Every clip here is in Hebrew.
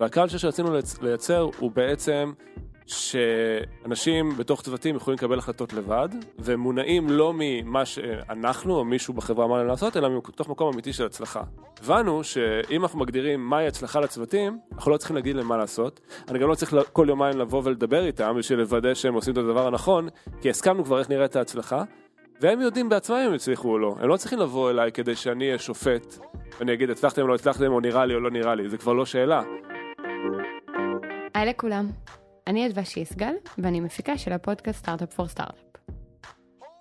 והקלצ'ר שרצינו לייצר הוא בעצם שאנשים בתוך צוותים יכולים לקבל החלטות לבד, ומונעים לא ממה שאנחנו או מישהו בחברה אמרנו לעשות, אלא מתוך מקום אמיתי של הצלחה. הבנו שאם אנחנו מגדירים מהי הצלחה לצוותים, אנחנו לא צריכים להגיד להם מה לעשות. אני גם לא צריך כל יומיים לבוא ולדבר איתם, בשביל לוודא שהם עושים את הדבר הנכון, כי הסכמנו כבר איך נראית ההצלחה, והם יודעים בעצמם אם הצליחו או לא. הם לא צריכים לבוא אליי כדי שאני אהיה שופט, ואני אגיד, הצלחתם או לא הצלחתם, או נראה לי או לא נראה לי. זה כבר לא שאלה. היי לכולם. אני אדוושי יסגל, ואני מפיקה של הפודקאסט סטארט-אפ פור סטארט-אפ.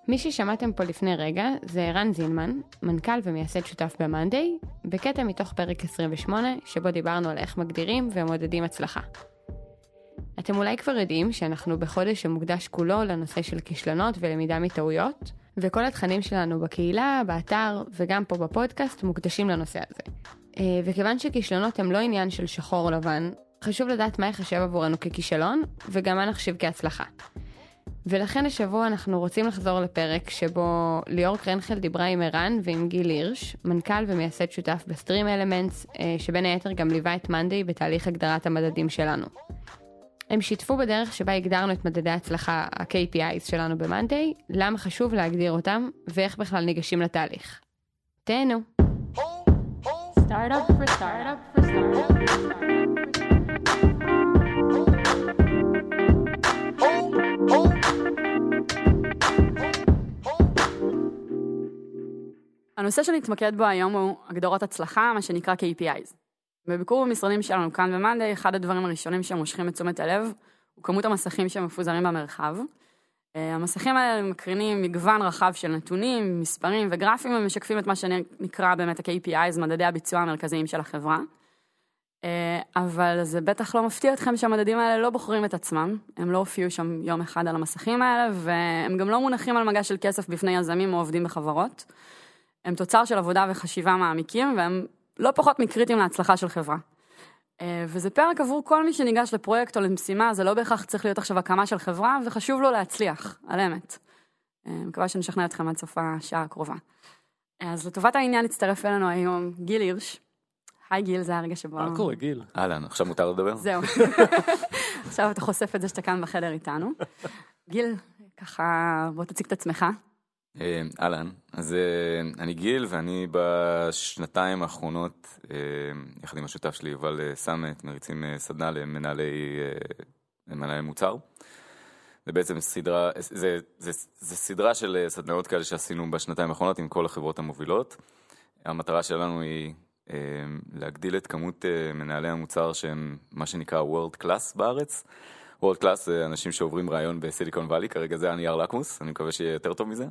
מי ששמעתם פה לפני רגע זה ערן זינמן, מנכ"ל ומייסד שותף במאנדיי, בקטע מתוך פרק 28, שבו דיברנו על איך מגדירים ומודדים הצלחה. אתם אולי כבר יודעים שאנחנו בחודש שמוקדש כולו לנושא של כישלונות ולמידה מטעויות, וכל התכנים שלנו בקהילה, באתר וגם פה בפודקאסט מוקדשים לנושא הזה. וכיוון שכישלונות הם לא עניין של שחור או לבן, חשוב לדעת מה יחשב עבורנו ככישלון, וגם מה נחשב כהצלחה. ולכן השבוע אנחנו רוצים לחזור לפרק שבו ליאור קרנחל דיברה עם ערן ועם גיל הירש, מנכ"ל ומייסד שותף בסטרים אלמנטס, שבין היתר גם ליווה את מאנדיי בתהליך הגדרת המדדים שלנו. הם שיתפו בדרך שבה הגדרנו את מדדי ההצלחה, ה-KPIs שלנו במאנדיי, למה חשוב להגדיר אותם, ואיך בכלל ניגשים לתהליך. תהנו. Startup for startup for startup. הנושא שנתמקד בו היום הוא הגדרות הצלחה, מה שנקרא KPIs. בביקור במשרדים שלנו כאן במאנדיי, אחד הדברים הראשונים שמושכים את תשומת הלב הוא כמות המסכים שמפוזרים במרחב. המסכים האלה מקרינים מגוון רחב של נתונים, מספרים וגרפים, ומשקפים את מה שנקרא באמת ה-KPIs, מדדי הביצוע המרכזיים של החברה. אבל זה בטח לא מפתיע אתכם שהמדדים האלה לא בוחרים את עצמם, הם לא הופיעו שם יום אחד על המסכים האלה, והם גם לא מונחים על מגש של כסף בפני יזמים או עובדים בחברות. הם תוצר של עבודה וחשיבה מעמיקים, והם לא פחות מקריטיים להצלחה של חברה. וזה פרק עבור כל מי שניגש לפרויקט או למשימה, זה לא בהכרח צריך להיות עכשיו הקמה של חברה, וחשוב לו להצליח, על אמת. מקווה שנשכנע אתכם עד סוף השעה הקרובה. אז לטובת העניין הצטרף אלינו היום גיל הירש. היי גיל, זה הרגע שבו... מה קורה גיל? אהלן, עכשיו מותר לדבר? זהו. עכשיו אתה חושף את זה שאתה כאן בחדר איתנו. גיל, ככה בוא תציג את עצמך. אהלן, אז אני גיל, ואני בשנתיים האחרונות, יחד עם השותף שלי, אבל סמת, מריצים סדנה למנהלי מוצר. זה בעצם סדרה, זה סדרה של סדנאות כאלה שעשינו בשנתיים האחרונות עם כל החברות המובילות. המטרה שלנו היא להגדיל את כמות מנהלי המוצר שהם מה שנקרא World Class בארץ. World Class זה אנשים שעוברים רעיון בסיליקון ואלי, כרגע זה הנייר לקמוס, אני מקווה שיהיה יותר טוב מזה.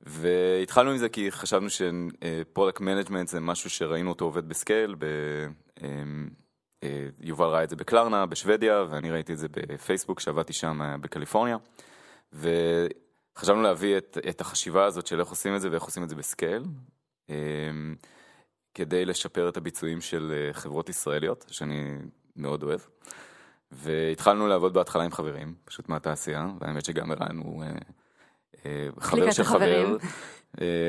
והתחלנו עם זה כי חשבנו שפרודקט מנג'מנט זה משהו שראינו אותו עובד בסקייל, יובל ראה את זה בקלרנה, בשוודיה, ואני ראיתי את זה בפייסבוק שעבדתי שם בקליפורניה. וחשבנו להביא את החשיבה הזאת של איך עושים את זה ואיך עושים את זה בסקייל. כדי לשפר את הביצועים של חברות ישראליות, שאני מאוד אוהב. והתחלנו לעבוד בהתחלה עם חברים, פשוט מהתעשייה, והאמת שגם ערן הוא חבר של חבר.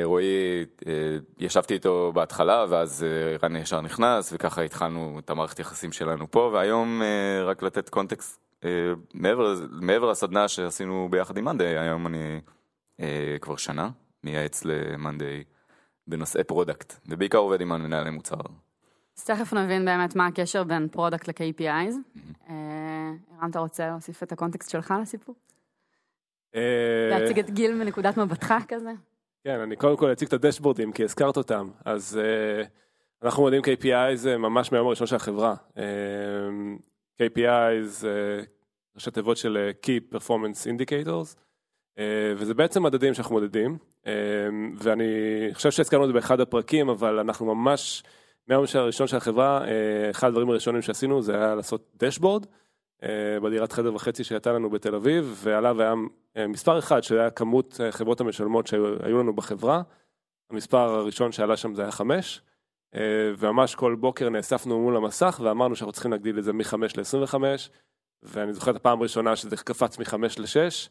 רועי, ישבתי איתו בהתחלה, ואז ערן ישר נכנס, וככה התחלנו את המערכת יחסים שלנו פה, והיום רק לתת קונטקסט, מעבר לסדנה שעשינו ביחד עם מאנדיי, היום אני כבר שנה, מייעץ למאנדיי, בנושאי פרודקט, ובעיקר עובד עם מנהלי מוצר. אז תכף נבין באמת מה הקשר בין פרודקט ל-KPIs. ערן, אתה רוצה להוסיף את הקונטקסט שלך לסיפור? להציג את גיל מנקודת מבטך כזה? כן, אני קודם כל אציג את הדשבורדים, כי הזכרת אותם. אז אנחנו מודדים KPIs, זה ממש מהיום הראשון של החברה. KPIs, ראשי תיבות של Key Performance Indicators, וזה בעצם מדדים שאנחנו מודדים, ואני חושב שהזכרנו את זה באחד הפרקים, אבל אנחנו ממש, מהיום הראשון של החברה, אחד הדברים הראשונים שעשינו זה היה לעשות דשבורד, בדירת 1.5 שהייתה לנו בתל אביב, ועליו היה מספר אחד שהיה כמות חברות המשלמות שהיו לנו בחברה, המספר הראשון שעלה שם זה היה 5, וממש כל בוקר נאספנו מול המסך, ואמרנו שאנחנו צריכים להגדיל את זה מ-5 ל-25, ואני זוכר את הפעם הראשונה שזה קפץ מ-5 ל-6,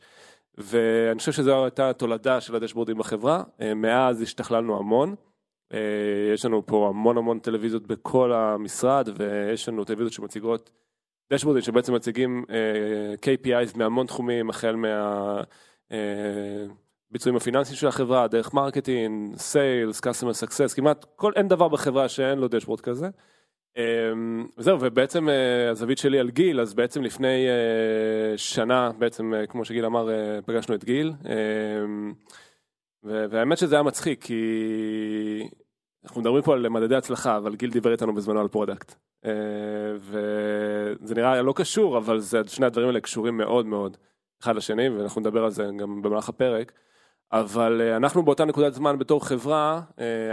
ואני חושב שזו הייתה התולדה של הדשבורדים בחברה, מאז השתכללנו המון, יש לנו פה המון המון טלוויזיות בכל המשרד, ויש לנו טלוויזיות שמציגות דשבורדים שבעצם מציגים KPIs מהמון תחומים, החל מהביצועים הפיננסיים של החברה, דרך מרקטינג, סיילס, קאסטומר סקסס, כמעט אין דבר בחברה שאין לו דשבורד כזה. זהו, ובעצם הזווית שלי על גיל, אז בעצם לפני שנה, בעצם כמו שגיל אמר, פגשנו את גיל, והאמת שזה היה מצחיק, כי אנחנו מדברים פה על מדדי הצלחה, אבל גיל דיבר איתנו בזמנו על פרודקט. וזה נראה לא קשור, אבל שני הדברים האלה קשורים מאוד מאוד אחד לשני, ואנחנו נדבר על זה גם במהלך הפרק. אבל אנחנו באותה נקודת זמן בתור חברה,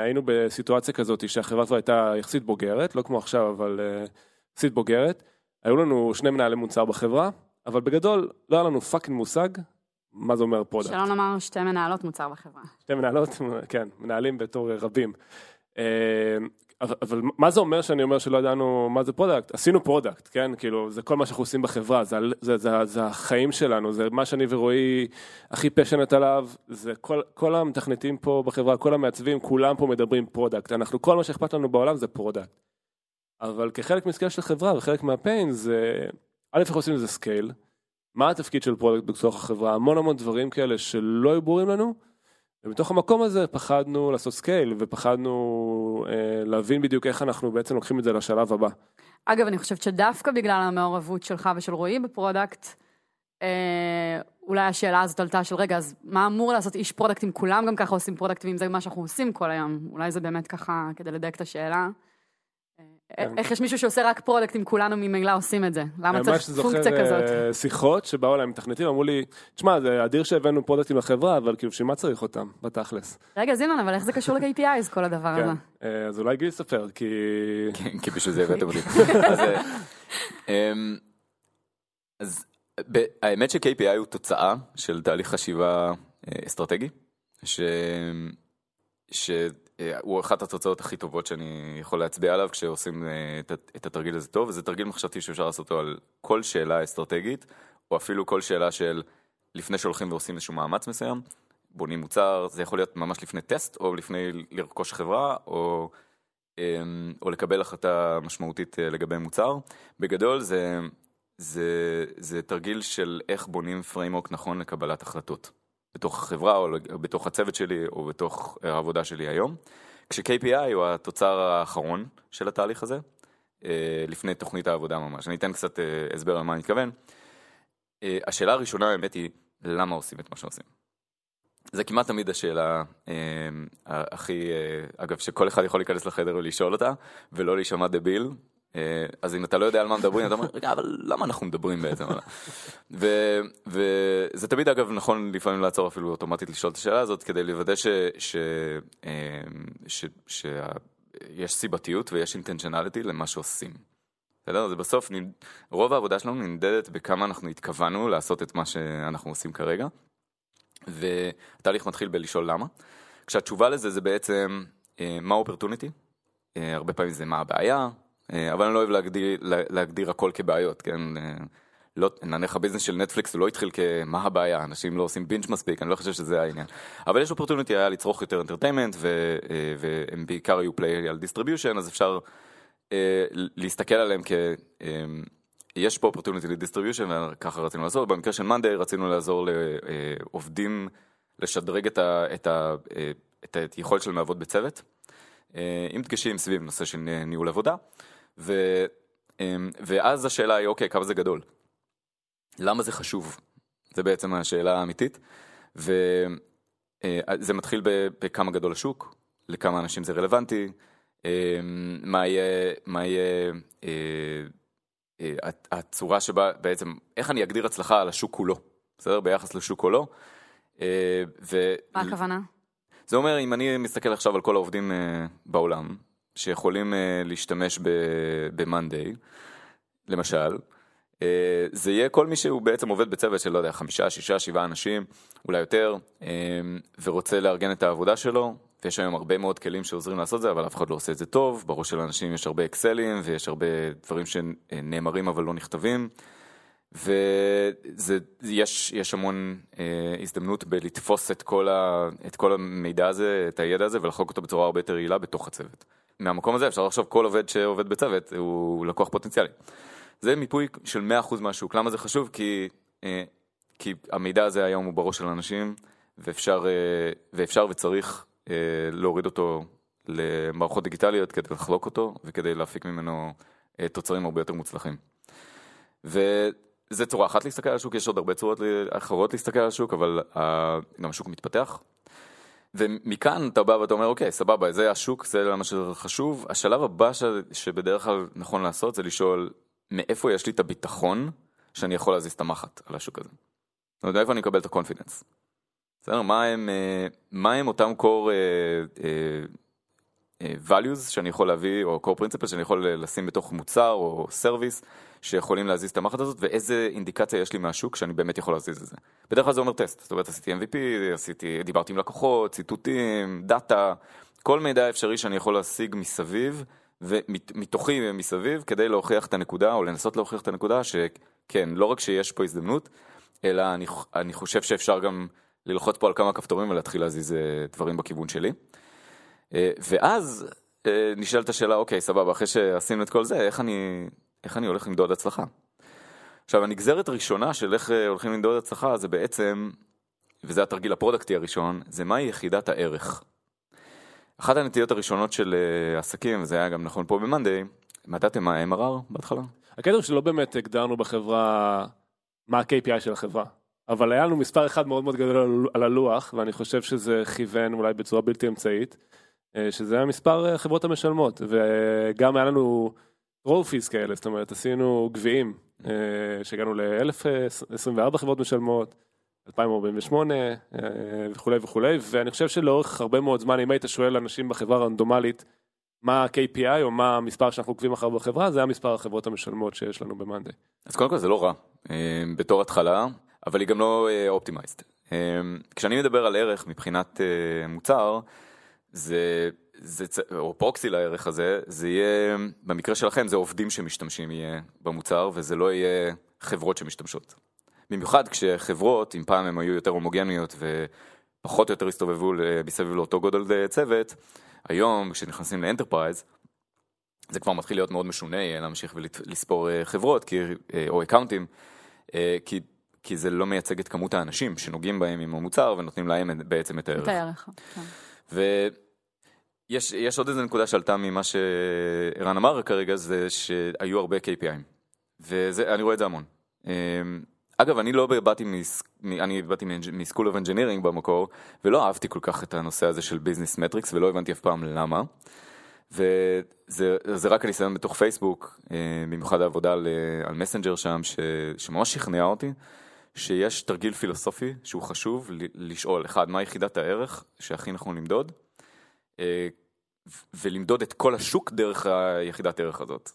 היינו בסיטואציה כזאת שהחברה כבר הייתה יחסית בוגרת, לא כמו עכשיו, אבל יחסית בוגרת. היו לנו שני מנהלי מוצר בחברה, אבל בגדול לא היה לנו פאקינג מושג, מה זה אומר פרודקט. שלא נאמר שתי מנהלות מוצר בחברה. שתי מנהלות, כן, מנהלים בתור רבים. אבל מה זה אומר שאני אומר שלא ידענו מה זה פרודקט? עשינו פרודקט, כן? כאילו, זה כל מה שאנחנו עושים בחברה, זה החיים שלנו, זה מה שאני ורואי הכי פשנט עליו, זה כל המתכנתים פה בחברה, כל המעצבים, כולם פה מדברים פרודקט. אנחנו, כל מה שאכפת לנו בעולם זה פרודקט. אבל כחלק מסקייל של חברה וחלק מהפיין, זה, א' איך עושים לזה סקייל, מה התפקיד של פרודקט בתוך החברה, המון המון דברים כאלה שלא היו ברורים לנו, ומתוך המקום הזה פחדנו לעשות סקייל, ופחדנו להבין בדיוק איך אנחנו בעצם לוקחים את זה לשלב הבא. אגב, אני חושבת שדווקא בגלל המעורבות שלך ושל רועי בפרודקט, אולי השאלה הזאת עלתה של רגע, אז מה אמור לעשות איש פרודקט אם כולם גם ככה עושים פרודקט, ואם זה מה שאנחנו עושים כל היום? אולי זה באמת ככה כדי לדייק את השאלה. איך יש מישהו שעושה רק פרודקט אם כולנו ממילא עושים את זה? למה צריך פונקציה כזאת? שיחות שבאו להם מתכנתים, אמרו לי, תשמע, זה אדיר שהבאנו פרודקטים לחברה, אבל כאילו, שמה צריך אותם, בתכלס? רגע, זינון, אבל איך זה קשור ל-KPIs, כל הדבר הזה? כן, אז אולי גיל ספר, כי... כן, כי בשביל זה הבאתם אותי. אז האמת ש-KPI הוא תוצאה של תהליך חשיבה אסטרטגי, הוא אחת התוצאות הכי טובות שאני יכול להצביע עליו כשעושים את התרגיל הזה טוב, וזה תרגיל מחשבתי שאפשר לעשות אותו על כל שאלה אסטרטגית, או אפילו כל שאלה של לפני שהולכים ועושים איזשהו מאמץ מסוים, בונים מוצר, זה יכול להיות ממש לפני טסט, או לפני לרכוש חברה, או לקבל החלטה משמעותית לגבי מוצר. בגדול זה תרגיל של איך בונים פריימורק נכון לקבלת החלטות. בתוך החברה, או בתוך הצוות שלי, או בתוך העבודה שלי היום. כש-KPI הוא התוצר האחרון של התהליך הזה, לפני תוכנית העבודה ממש. אני אתן קצת הסבר על מה אני אתכוון. השאלה הראשונה האמת היא, למה עושים את מה שעושים? זה כמעט תמיד השאלה הכי, אגב, שכל אחד יכול להיכנס לחדר ולשאול אותה, ולא להישמע דביל. אז אם אתה לא יודע על מה מדברים, אתה אומר, רגע, אבל למה אנחנו מדברים בעצם? וזה תמיד, אגב, נכון לפעמים לעצור אפילו אוטומטית לשאול את השאלה הזאת, כדי לוודא שיש סיבתיות ויש אינטנשנליטי למה שעושים. אז בסוף, רוב העבודה שלנו נמדדת בכמה אנחנו התכוונו לעשות את מה שאנחנו עושים כרגע, והתהליך מתחיל בלשאול למה. כשהתשובה לזה זה בעצם, מה האופרטוניטי? הרבה פעמים זה מה הבעיה, אבל אני לא אוהב להגדיר הכל כבעיות, כן? נניח הביזנס של נטפליקס לא התחיל כמה הבעיה, אנשים לא עושים בינג' מספיק, אני לא חושב שזה העניין. אבל יש אופורטוניטי היה לצרוך יותר אנטרטיימנט, והם בעיקר היו פליי על דיסטריביושן, אז אפשר להסתכל עליהם יש פה אופורטוניטי לדיסטריביושן, וככה רצינו לעזור. במקרה של מנדי רצינו לעזור לעובדים, לשדרג את היכולת שלהם לעבוד בצוות, עם דגשים סביב נושא של ניהול עבודה. ואז השאלה היא, אוקיי, כמה זה גדול? למה זה חשוב? זה בעצם השאלה האמיתית. וזה מתחיל בכמה גדול השוק, לכמה אנשים זה רלוונטי, מה יהיה הצורה שבה, בעצם, איך אני אגדיר הצלחה על השוק כולו? בסדר? ביחס לשוק כולו. מה הכוונה? זה אומר, אם אני מסתכל עכשיו על כל העובדים בעולם, שיכולים להשתמש ב-Monday, למשל, זה יהיה כל מי שהוא בעצם עובד בצוות של, לא יודע, 5, 6, 7 אנשים, אולי יותר, ורוצה לארגן את העבודה שלו, ויש היום הרבה מאוד כלים שעוזרים לעשות זה, אבל אף אחד לא עושה את זה טוב, בראש של אנשים יש הרבה אקסלים, ויש הרבה דברים שנאמרים אבל לא נכתבים, ויש המון הזדמנות בלתפוס את כל המידע הזה, את הידע הזה, ולחוק אותו בצורה הרבה יותר רעילה בתוך הצוות. מהמקום הזה אפשר לחשוב כל עובד שעובד בצוות הוא לקוח פוטנציאלי. זה מיפוי של 100% מהשוק. למה זה חשוב? כי המידע הזה היום הוא בראש של אנשים, ואפשר וצריך להוריד אותו למערכות דיגיטליות כדי לחלוק אותו, וכדי להפיק ממנו תוצרים הרבה יותר מוצלחים. וזה צורה אחת להסתכל על השוק, יש עוד הרבה צורות אחרות להסתכל על השוק, אבל גם השוק מתפתח. ומכאן אתה בא ואתה אומר, אוקיי, סבבה, זה השוק, זה למה שחשוב. השלב הבא שבדרך כלל נכון לעשות, זה לשאול מאיפה יש לי את הביטחון שאני יכול להזיז את המחט על השוק הזה. זאת אומרת, איפה אני אקבל את הקונפידנס? בסדר, מה הם אותם core values שאני יכול להביא, או core principles שאני יכול לשים בתוך מוצר או service, שיכולים להזיז את המחת הזאת, ואיזה אינדיקציה יש לי מהשוק שאני באמת יכול להזיז את זה. בדרך כלל זה אומר טסט, זאת אומרת, עשיתי MVP, דיברתי עם לקוחות, ציטוטים, דאטה, כל מידע אפשרי שאני יכול להשיג מסביב, ומתוכי מסביב, כדי להוכיח את הנקודה, או לנסות להוכיח את הנקודה, שכן, לא רק שיש פה הזדמנות, אלא אני חושב שאפשר גם ללחוץ פה על כמה כפתורים, ולהתחיל להזיז דברים בכיוון שלי. ואז נשאלת השאלה, אוקיי, סבבה, אחרי שעשינו את כל זה, איך אני הולך למדוד הצלחה? עכשיו, הנגזרת הראשונה של איך הולכים למדוד הצלחה, זה בעצם, וזה התרגיל הפרודקטי הראשון, זה מהי יחידת הערך. אחת הנטיות הראשונות של עסקים, וזה היה גם נכון פה במנדי, מדעתם מה MRR בהתחלה? הקטר שלא באמת הגדרנו בחברה, מה ה-KPI של החברה. אבל היה לנו מספר אחד מאוד מאוד גדול על הלוח, ואני חושב שזה כיוון אולי בצורה בלתי אמצעית, שזה היה מספר חברות המשלמות, וגם היה לנו טרופיס כאלה, זאת אומרת, עשינו גביעים, שהגענו ל-1024 חברות משלמות, 2048 וכו' וכו', ואני חושב שלאורך הרבה מאוד זמן, אם היית שואל אנשים בחברה רנדומלית, מה ה-KPI או מה המספר שאנחנו עוקבים אחר בחברה, זה היה מספר החברות המשלמות שיש לנו במנדי. אז קודם כל זה לא רע, בתור התחלה, אבל היא גם לא אופטימייזד. כשאני מדבר על ערך מבחינת מוצר, או פרוקסי לערך הזה, זה יהיה, במקרה שלכם, זה עובדים שמשתמשים יהיה במוצר, וזה לא יהיה חברות שמשתמשות. במיוחד כשחברות, אם פעם הן היו יותר הומוגניות, ופחות או יותר הסתובבו בסביב לאותו גודל צוות, היום כשנכנסים לאנטרפרייז, זה כבר מתחיל להיות מאוד משונה, להמשיך ולספור חברות, או אקאונטים, כי זה לא מייצג את כמות האנשים שנוגעים בהם עם המוצר, ונותנים להם בעצם את הערך. את הערך, כן. ויש עוד איזה נקודה שעלתה ממה שאירן אמר כרגע, זה שהיו הרבה KPI, ואני רואה את זה המון. אגב, אני לא באתי מסקול אוף אנג'ינירינג במקור, ולא אהבתי כל כך את הנושא הזה של ביזנס מטריקס, ולא הבנתי אף פעם למה, וזה רק הניסיון בתוך פייסבוק, במיוחד העבודה על מסנג'ר שם, שממש שכנע אותי, שיש תרגיל פילוסופי שהוא חשוב לשאול, אחד, מה יחידת הערך שהכי נכון למדוד, ולמדוד את כל השוק דרך היחידת הערך הזאת.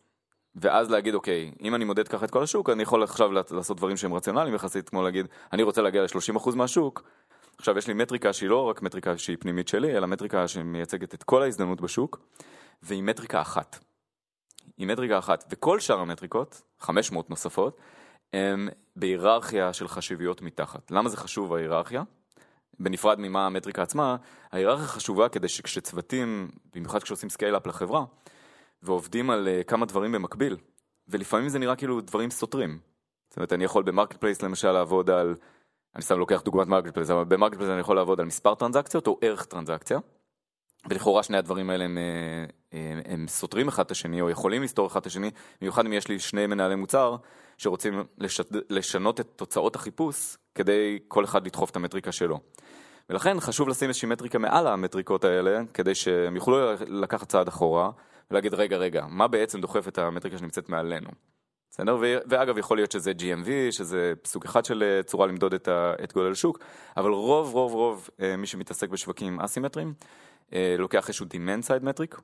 ואז להגיד, אוקיי, אם אני מודד ככה את כל השוק, אני יכול עכשיו לעשות דברים שהם רציונליים יחסית, כמו להגיד, אני רוצה להגיע ל-30% מהשוק, עכשיו יש לי מטריקה שהיא לא רק מטריקה שהיא פנימית שלי, אלא מטריקה שמייצגת את כל ההזדמנות בשוק, והיא מטריקה אחת. היא מטריקה אחת, וכל שאר המטריקות, 500 נוספות, הם בהיררכיה של חשיביות מתחת. למה זה חשוב ההיררכיה? בנפרד ממה המטריקה עצמה, ההיררכיה חשובה כדי שכשצוותים, במיוחד כשעושים סקייל-אפ לחברה, ועובדים על כמה דברים במקביל, ולפעמים זה נראה כאילו דברים סותרים. זאת אומרת, אני יכול במרקטפלייס למשל לעבוד על, אני סתם לוקח דוגמת מרקטפלייס, אבל במרקטפלייס אני יכול לעבוד על מספר טרנזקציות או ערך טרנזקציה, ולכאורה שני הדברים האלה הם סותרים אחד את השני, או יכולים לסתור אחד את השני, מיוחד אם יש לי שני מנהלי מוצר, שרוצים לשנות את תוצאות החיפוש, כדי כל אחד לדחוף את המטריקה שלו. ולכן חשוב לשים איזושהי מטריקה מעל המטריקות האלה, כדי שהם יוכלו לקחת צעד אחורה, ולהגיד, רגע, מה בעצם דוחף את המטריקה שנמצאת מעלינו? בסדר? ואגב, יכול להיות שזה GMV, שזה סוג אחד של צורה למדוד את גודל השוק, אבל רוב מי שמתעסק בשווקים אסימטרים, לוקח איזשהו demand side metric,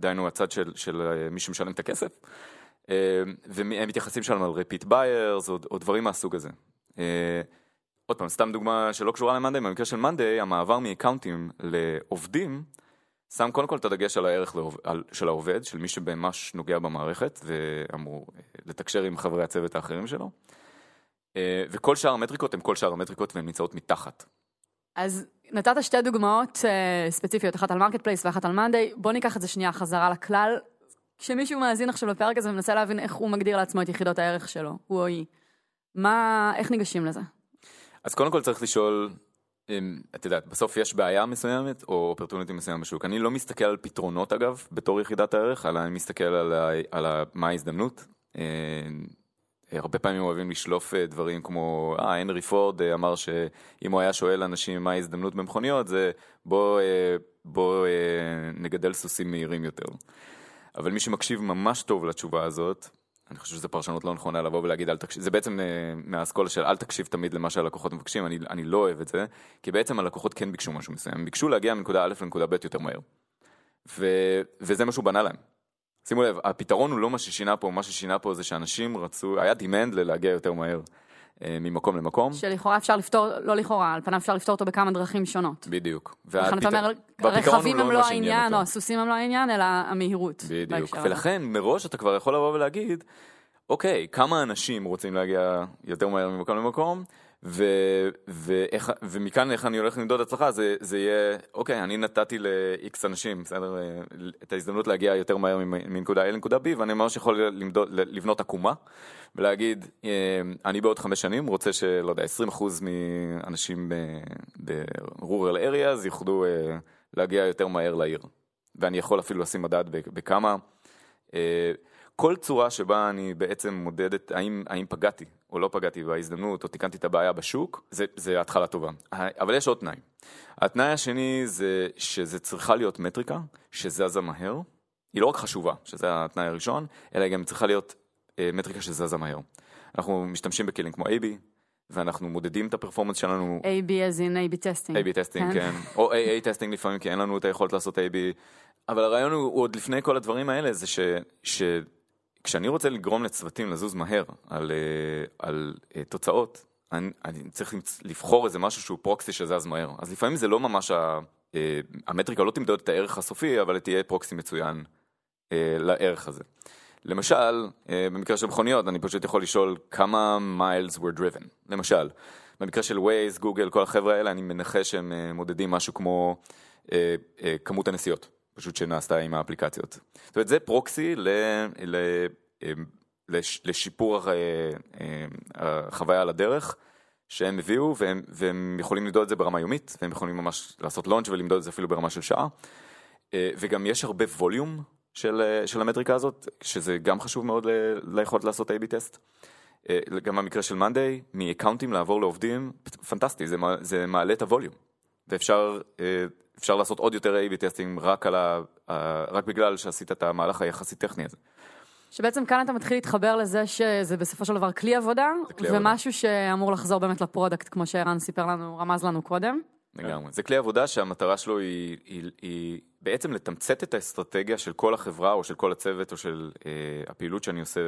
דיינו הצד של מי שמשלם את הכסף, והם מתייחסים שלנו על repeat buyers, או דברים מהסוג הזה. עוד פעם, סתם דוגמה שלא קשורה למנדי, במקרה של מנדי, המעבר מאקאונטים לעובדים, שם קודם כל את הדגש על הערך של העובד, של מי שבמש נוגע במערכת, ואמור לתקשר עם חברי הצוות האחרים שלו. וכל שאר המטריקות הם כל שאר המטריקות, והן נמצאות מתחת. אז נתת שתי דוגמאות ספציפיות, אחת על מרקט פלייס ואחת על מנדי. בוא ניקח את זה שנייה חזרה לכלל. כשמישהו מאזין עכשיו לפרק הזה ומנסה להבין איך הוא מגדיר לעצמו את יחידות הערך שלו, הוא או היא, איך ניגשים לזה? אז קודם כל צריך לשאול, את יודעת, בסוף יש בעיה מסוימת או אופרטוניטי מסוים בשוק. אני לא מסתכל על פתרונות אגב, בתור יחידת הערך, אלא אני מסתכל על מה ההזדמנות. הרבה פעמים אוהבים לשלוף דברים כמו, הנרי פורד אמר שאם הוא היה שואל אנשים מה ההזדמנות במכוניות, זה בוא נגדל סוסים מהירים יותר. אבל מי שמקשיב ממש טוב לתשובה הזאת, אני חושב שזו פרשנות לא נכונה לבוא ולהגיד, זה בעצם מהאסכולה של אל תקשיב תמיד למה שהלקוחות מבקשים, אני לא אוהב את זה, כי בעצם הלקוחות כן ביקשו משהו מסוים, הם ביקשו להגיע מנקודה א' לנקודה ב' יותר מהר, וזה משהו בנה להם. שימו לב, הפתרון הוא לא מה ששינה פה, מה ששינה פה זה שאנשים רצו, היה demand ללהגיע יותר מהר ממקום למקום. שלכאורה אפשר לפתור, לא לכאורה, על פניו אפשר לפתור אותו בכמה דרכים שונות. בדיוק. לכן אתה אומר, רכבים הם לא העניין, או הסוסים הם לא העניין, אלא המהירות. בדיוק. ולכן מראש אתה כבר יכול לבוא ולהגיד, אוקיי, כמה אנשים רוצים להגיע יותר מהר ממקום למקום, ומכאן איך אני הולך למדוד הצלחה, זה יהיה, אוקיי, אני נתתי ל-X אנשים, בסדר, את ההזדמנות להגיע יותר מהר מנקודה A לנקודה B, ואני ממש יכול לבנות עקומה, ולהגיד, אני בעוד 5 שנים רוצה שלא יודע, 20% מאנשים ברורל areas יוכלו להגיע יותר מהר לעיר, ואני יכול אפילו לשים מדד בכמה, כל צורה שבה אני בעצם מודדת, האם פגעתי או לא פגעתי בהזדמנות, או תיקנתי את הבעיה בשוק, זה התחלה טובה. אבל יש עוד תנאי. התנאי השני זה שזה צריכה להיות מטריקה, שזזה מהר. היא לא רק חשובה, שזה התנאי הראשון, אלא גם צריכה להיות מטריקה שזזה מהר. אנחנו משתמשים בכלים כמו AB, ואנחנו מודדים את הפרפורמנס שלנו. AB as in AB testing. AB testing, כן. או AA testing לפעמים, כי אין לנו את היכולת לעשות AB. אבל הרעיון הוא עוד לפני כל הדברים האלה, זה כשאני רוצה לגרום לצוותים לזוז מהר על תוצאות, אני צריך לבחור איזה משהו שהוא פרוקסי שזז מהר. אז לפעמים זה לא ממש, המטריקה לא תמדוד את הערך הסופי, אבל תהיה פרוקסי מצוין לערך הזה. למשל, במקרה של מכוניות, אני פשוט יכול לשאול כמה miles were driven. למשל, במקרה של Waze, Google, כל החבר'ה האלה, אני מנחש שהם מודדים משהו כמו כמות הנסיעות. פשוט שנעשתה עם האפליקציות. זאת אומרת, זה פרוקסי לשיפור החוויה על הדרך, שהם הביאו, והם יכולים למדוד את זה ברמה יומית, והם יכולים ממש לעשות לונץ' ולמדוד את זה אפילו ברמה של שעה. וגם יש הרבה ווליום של המטריקה הזאת, שזה גם חשוב מאוד ליכולת לעשות A-B טסט. גם במקרה של Monday, מאקאונטים לעבור לעובדים, פנטסטי, זה מעלה את הווליום. ואפשר לעשות עוד יותר A-B טסטים רק בגלל שעשית את המהלך היחסית טכני הזה. שבעצם כאן אתה מתחיל להתחבר לזה שזה בסופו של דבר כלי עבודה, ומשהו שאמור לחזור באמת לפרודקט, כמו שאירן סיפר לנו, רמז לנו קודם. לגמרי. זה כלי עבודה שהמטרה שלו היא בעצם לתמצת את האסטרטגיה של כל החברה, או של כל הצוות, או של הפעילות שאני עושה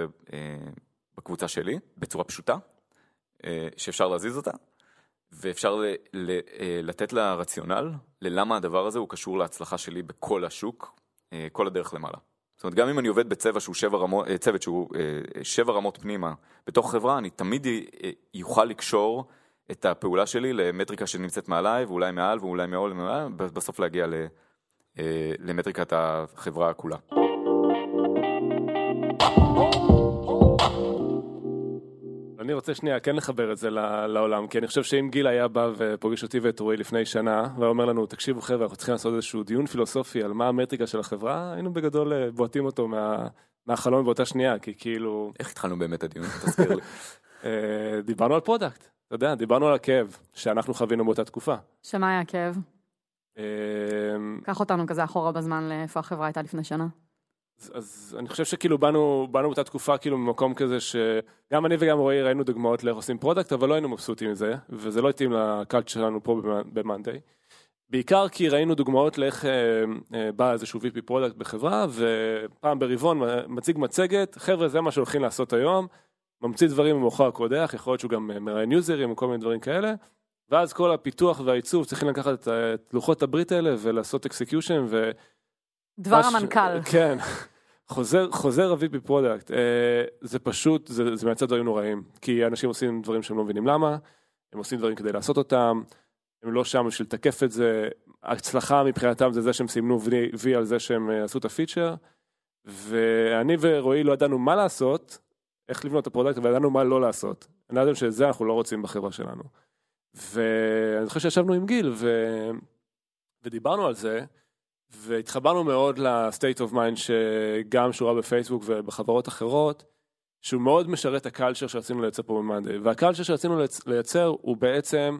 בקבוצה שלי, בצורה פשוטה, שאפשר להזיז אותה. ואפשר לתת לה רציונל ללמה הדבר הזה הוא קשור להצלחה שלי בכל השוק, כל הדרך למעלה. זאת אומרת, גם אם אני עובד בצוות שהוא 7 רמות פנימה בתוך חברה, אני תמיד יוכל לקשור את הפעולה שלי למטריקה שנמצאת מעליי, ואולי מעל, ואולי מעול, בסוף להגיע למטריקת החברה כולה. אני רוצה שנייה כן לחבר את זה לעולם, כי אני חושב שאם גיל היה בא ופוגש אותי ואת רועי לפני שנה, והוא אומר לנו, תקשיבו חבר'ה, אנחנו צריכים לעשות איזשהו דיון פילוסופי על מה המטריקה של החברה, היינו בגדול בועטים אותו מהחלום באותה שנייה, כי כאילו... איך התחלנו באמת הדיון? תזכיר לי. דיברנו על פרודקט, אתה יודע, דיברנו על הכאב, שאנחנו חווינו באותה תקופה. שמה היה הכאב? קח אותנו כזה אחורה בזמן לאיפה החברה הייתה לפני שנה. אז אני חושב שכאילו באנו אותה תקופה כאילו ממקום כזה שגם אני וגם רועי ראינו דוגמאות לאיך עושים פרודקט, אבל לא היינו מבסוטים מזה, וזה לא התאים לקלט שלנו פה במנדי. בעיקר כי ראינו דוגמאות לאיך בא איזשהו VP פרודקט בחברה, ופעם ברבעון מציג מצגת, חבר'ה זה מה שהולכים לעשות היום, ממציא דברים ממוחר קודח, יכול להיות שהוא גם מראיין יוזרים וכל מיני דברים כאלה, ואז כל הפיתוח והעיצוב צריכים לקחת את לוחות הברית האלה ולעשות אקסקיושן ו... דבר המנכ"ל. כן. חוזר אביב בפרודקט. זה פשוט, זה מייצר דברים נוראים. כי אנשים עושים דברים שהם לא מבינים למה, הם עושים דברים כדי לעשות אותם, הם לא שם בשביל לתקף את זה. ההצלחה מבחינתם זה שהם סימנו וי על זה שהם עשו את הפיצ'ר. ואני ורועי לא ידענו מה לעשות, איך לבנות את הפרודקט, וידענו מה לא לעשות. אני יודעים שאת זה אנחנו לא רוצים בחברה שלנו. ואני חושב שישבנו עם גיל ודיברנו על זה, והתחברנו מאוד לסטייט אוף מיינד שגם שורה בפייסבוק ובחברות אחרות, שהוא מאוד משרת הקלצ'ר שרצינו לייצר פה במאנדי. והקלצ'ר שרצינו לייצר הוא בעצם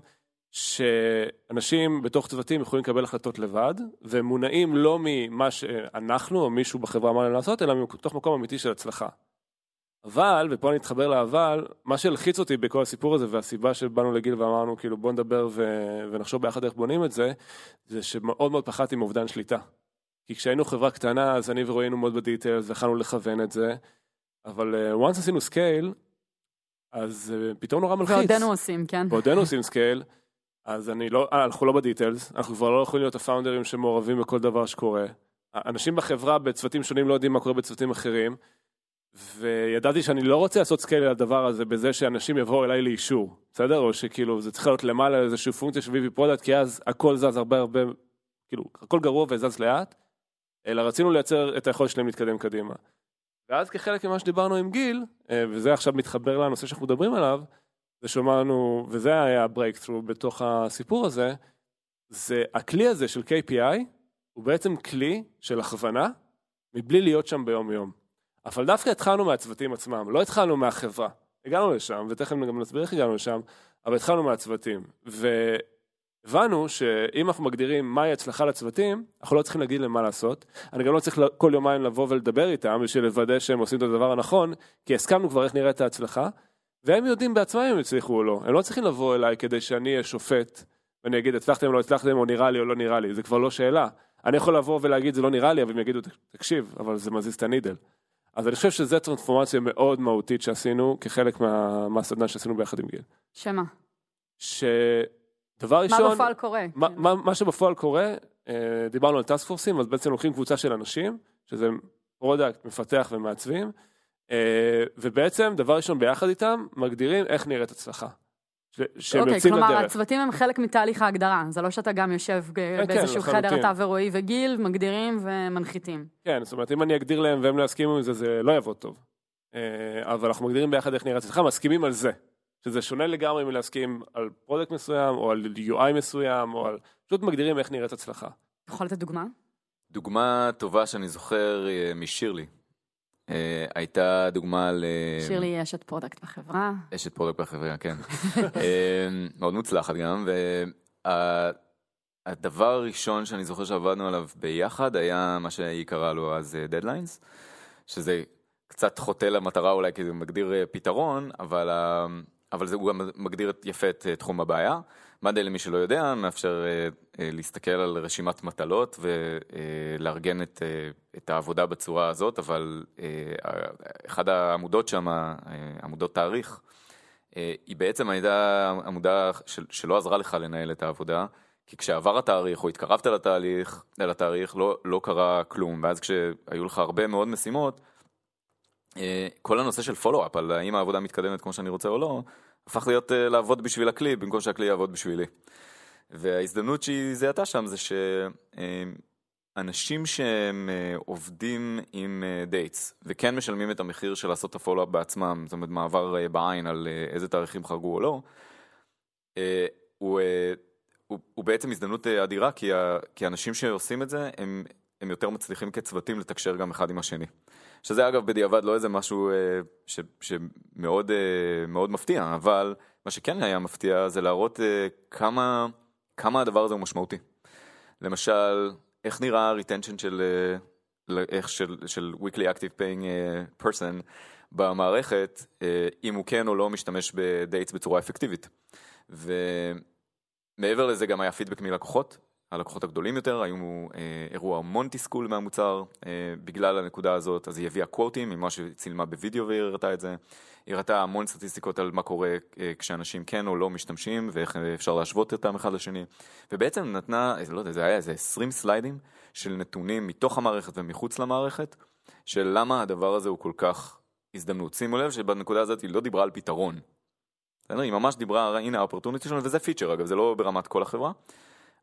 שאנשים בתוך צוותים יכולים לקבל החלטות לבד, והם מונעים לא ממה שאנחנו או מישהו בחברה אמרנו לעשות, אלא מתוך מקום אמיתי של הצלחה. אבל, ופה אני אתחבר לאבל, מה שהלחיץ אותי בכל הסיפור הזה, והסיבה שבאנו לגיל ואמרנו, כאילו, בוא נדבר ונחשוב ביחד איך בונים את זה, זה שמאוד מאוד פחדתי מאובדן שליטה. כי כשהיינו חברה קטנה, אז אני ורועי היינו מאוד בדיטיילס, והכנו לכוון את זה, אבל once עשינו סקייל, אז פתאום נורא מלחיץ. ועודנו עושים, כן. ועודנו עושים סקייל, אז אנחנו לא בדיטיילס, אנחנו כבר לא יכולים להיות הפאונדרים שמעורבים בכל דבר שקורה. אנשים בחברה, בצוותים שונים, לא יודעים מה קורה בצוותים אחרים. וידעתי שאני לא רוצה לעשות סקייל על הדבר הזה בזה שאנשים יבואו אליי לאישור, בסדר? או שכאילו זה צריך להיות למעלה איזושהי פונקציה שביבי פרודקט, כי אז הכל זז הרבה, כאילו הכל גרוע וזז לאט, אלא רצינו לייצר את היכולת שלהם להתקדם קדימה. ואז כחלק ממה שדיברנו עם גיל, וזה עכשיו מתחבר לנושא שאנחנו מדברים עליו, זה שאומרנו, וזה היה הברייקטרו בתוך הסיפור הזה, זה הכלי הזה של KPI, הוא בעצם כלי של הכוונה, מבלי להיות שם ביום יום. אבל דווקא התחלנו מהצוותים עצמם, לא התחלנו מהחברה. הגענו לשם, ותכף גם נסביר איך הגענו לשם, אבל התחלנו מהצוותים. והבנו שאם אנחנו מגדירים מהי הצלחה לצוותים, אנחנו לא צריכים להגיד להם מה לעשות. אני גם לא צריך כל יומיים לבוא ולדבר איתם, בשביל לוודא שהם עושים את הדבר הנכון, כי הסכמנו כבר איך נראה את ההצלחה, והם יודעים בעצמם אם הצליחו או לא. הם לא צריכים לבוא אליי כדי שאני אהיה שופט, ואני אגיד, הצלחתם או לא הצלחתם, או נראה לי או לא נראה לי. זה כבר לא שאלה. אני יכול לבוא ולהגיד, זה לא נראה לי, אבל הם יגידו, תקשיב, אבל זה מזיז את הנידל. אז אני חושב שזו טרנספורמציה מאוד מהותית שעשינו, כחלק מהסדנה שעשינו ביחד עם גיל. שמה? שדבר ראשון... מה בפועל קורה? מה שבפועל קורה, דיברנו על טאסק פורסים, אז בעצם לוקחים קבוצה של אנשים, שזה פרודקט, מפתח ומעצבים, ובעצם דבר ראשון ביחד איתם, מגדירים איך נראית הצלחה. אוקיי, כלומר, הצוותים הם חלק מתהליך ההגדרה, זה לא שאתה גם יושב באיזשהו חדר, אתה ורועי וגיל, מגדירים ומנחיתים. כן, זאת אומרת, אם אני אגדיר להם והם לא יסכימו עם זה, זה לא יעבוד טוב. אבל אנחנו מגדירים ביחד איך נראה הצלחה, מסכימים על זה, שזה שונה לגמרי מלהסכים על פרודקט מסוים, או על UI מסוים, או על... פשוט מגדירים איך נראית הצלחה. יכול לתת דוגמה? דוגמה טובה שאני זוכר משירלי. הייתה דוגמה ל... שירלי אשת פרודקט בחברה. אשת פרודקט בחברה, כן. מאוד מוצלחת גם, והדבר הראשון שאני זוכר שעבדנו עליו ביחד, היה מה שהיא קראה לו אז דדליינס, שזה קצת חוטא למטרה אולי, כי זה מגדיר פתרון, אבל זה גם מגדיר יפה את תחום הבעיה. מדי למי שלא יודע, מאפשר להסתכל על רשימת מטלות ולארגן את העבודה בצורה הזאת, אבל אחד העמודות שם, עמודות תאריך, היא בעצם הייתה עמודה שלא עזרה לך לנהל את העבודה, כי כשעבר התאריך או התקרבת לתאריך, לא קרה כלום, ואז כשהיו לך הרבה מאוד משימות, כל הנושא של פולו-אפ, על האם העבודה מתקדמת כמו שאני רוצה או לא, הפך להיות לעבוד בשביל הכלי, במקום שהכלי יעבוד בשבילי. וההזדמנות שהיא זיהתה שם זה שאנשים שהם עובדים עם דייטס, וכן משלמים את המחיר של לעשות את הפולו-אפ בעצמם, זאת אומרת מעבר בעין על איזה תאריכים חרגו או לא, הוא בעצם הזדמנות אדירה, כי האנשים שעושים את זה, הם יותר מצליחים כצוותים לתקשר גם אחד עם השני. שזה אגב בדיעבד לא איזה משהו שמאוד מאוד מפתיע, אבל מה שכן היה מפתיע זה להראות כמה הדבר הזה הוא משמעותי. למשל, איך נראה ריטנשן של weekly active paying person במערכת, אם הוא כן או לא משתמש בדייטס בצורה אפקטיבית. ומעבר לזה גם היה פידבק מלקוחות, הלקוחות הגדולים יותר, היו אירוע המון תסכול מהמוצר בגלל הנקודה הזאת, אז היא הביאה קוורטים ממה שצילמה בווידאו והיא הראתה את זה, היא ראתה המון סטטיסטיקות על מה קורה כשאנשים כן או לא משתמשים, ואיך אפשר להשוות אותם אחד לשני, ובעצם נתנה, לא יודע, זה היה איזה 20 סליידים של נתונים מתוך המערכת ומחוץ למערכת, של למה הדבר הזה הוא כל כך הזדמנות. שימו לב שבנקודה הזאת היא לא דיברה על פתרון, היא ממש דיברה, הנה האופורטוניטי שלנו, וזה פיצ'ר, אגב, זה לא ברמת כל החברה,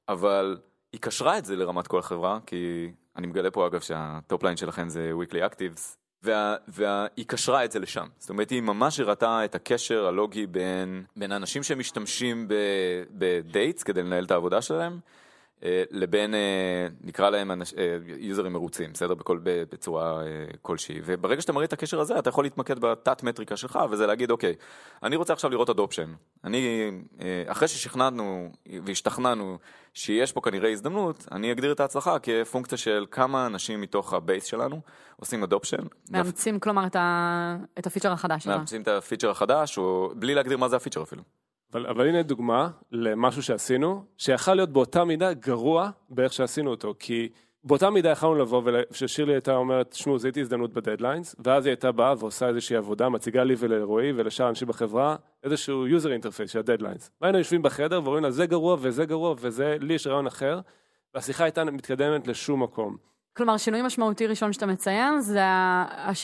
אבל היא קשרה את זה לרמת כל החברה, כי אני מגלה פה אגב שהטופליין שלכם זה weekly actives, והיא קשרה את זה לשם. זאת אומרת, היא ממש הראתה את הקשר הלוגי בין אנשים שמשתמשים בדייטס כדי לנהל את העבודה שלהם, לבין, נקרא להם יוזרים מרוצים, בסדר? בצורה כלשהי. וברגע שאתה מראה את הקשר הזה, אתה יכול להתמקד בתת מטריקה שלך, וזה להגיד, אוקיי, אני רוצה עכשיו לראות אדופשן. אחרי ששכנענו והשתכנענו שיש פה כנראה הזדמנות, אני אגדיר את ההצלחה כפונקציה של כמה אנשים מתוך הבייס שלנו עושים אדופשן. מאמצים, כלומר, את הפיצ'ר החדש שלה. מאמצים את הפיצ'ר החדש, בלי להגדיר מה זה הפיצ'ר אפילו. אבל הנה דוגמה למשהו שעשינו, שיכל להיות באותה מידה גרוע באיך שעשינו אותו, כי באותה מידה יכלנו לבוא, וששירלי הייתה אומרת, שמו, זו הייתי הזדמנות בדדליינס, ואז היא הייתה באה ועושה איזושהי עבודה, מציגה לי ולרועי ולשאר אנשים בחברה, איזשהו יוזר אינטרפייס של הדדליינס. והיינו יושבים בחדר ורואים לה, זה גרוע וזה גרוע וזה, לי יש רעיון אחר, והשיחה הייתה מתקדמת לשום מקום. כלומר, שינוי משמעותי ראשון שאתה מציין, זה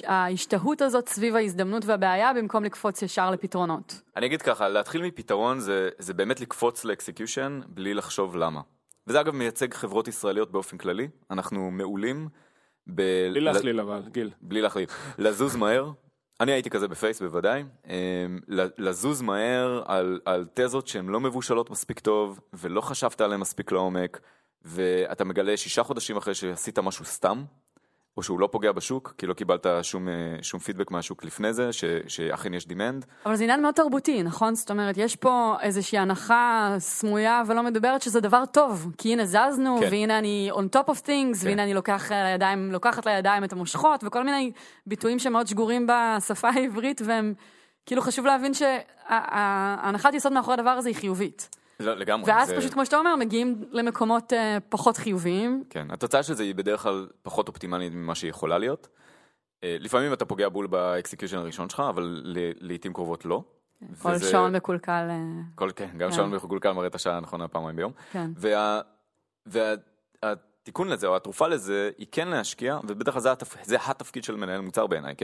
ההשתהות הזאת סביב ההזדמנות והבעיה, במקום לקפוץ ישר לפתרונות. אני אגיד ככה, להתחיל מפתרון זה באמת לקפוץ לאקסקיושן, בלי לחשוב למה. וזה אגב מייצג חברות ישראליות באופן כללי, אנחנו מעולים. בלי להחליל אבל, גיל. בלי להחליל. לזוז מהר, אני הייתי כזה בפייס בוודאי, לזוז מהר על תזות שהן לא מבושלות מספיק טוב, ולא חשבת עליהן מספיק לעומק, ואתה מגלה 6 חודשים אחרי שעשית משהו סתם, או שהוא לא פוגע בשוק, כי לא קיבלת שום פידבק מהשוק לפני זה, שאכן יש דימנד. אבל זה עניין מאוד תרבותי, נכון? זאת אומרת, יש פה איזושהי הנחה סמויה ולא מדברת שזה דבר טוב, כי הנה זזנו, והנה אני on top of things, והנה אני לוקחת לידיים את המושכות, וכל מיני ביטויים שמאוד שגורים בשפה העברית, והם כאילו חשוב להבין שההנחת יסוד מאחורי הדבר הזה היא חיובית. ואז פשוט כמו שאתה אומר מגיעים למקומות פחות חיוביים. כן, התוצאה של זה היא בדרך כלל פחות אופטימלית ממה שהיא יכולה להיות. לפעמים אתה פוגע בול באקסקיושן הראשון שלך, אבל לעתים קרובות לא. כל שעון מקולקל. כן, גם שעון מקולקל מראה את השעה הנכונה פעמיים ביום. והתיקון לזה או התרופה לזה היא כן להשקיע, ובדרך כלל זה התפקיד של מנהל מוצר בעיניי,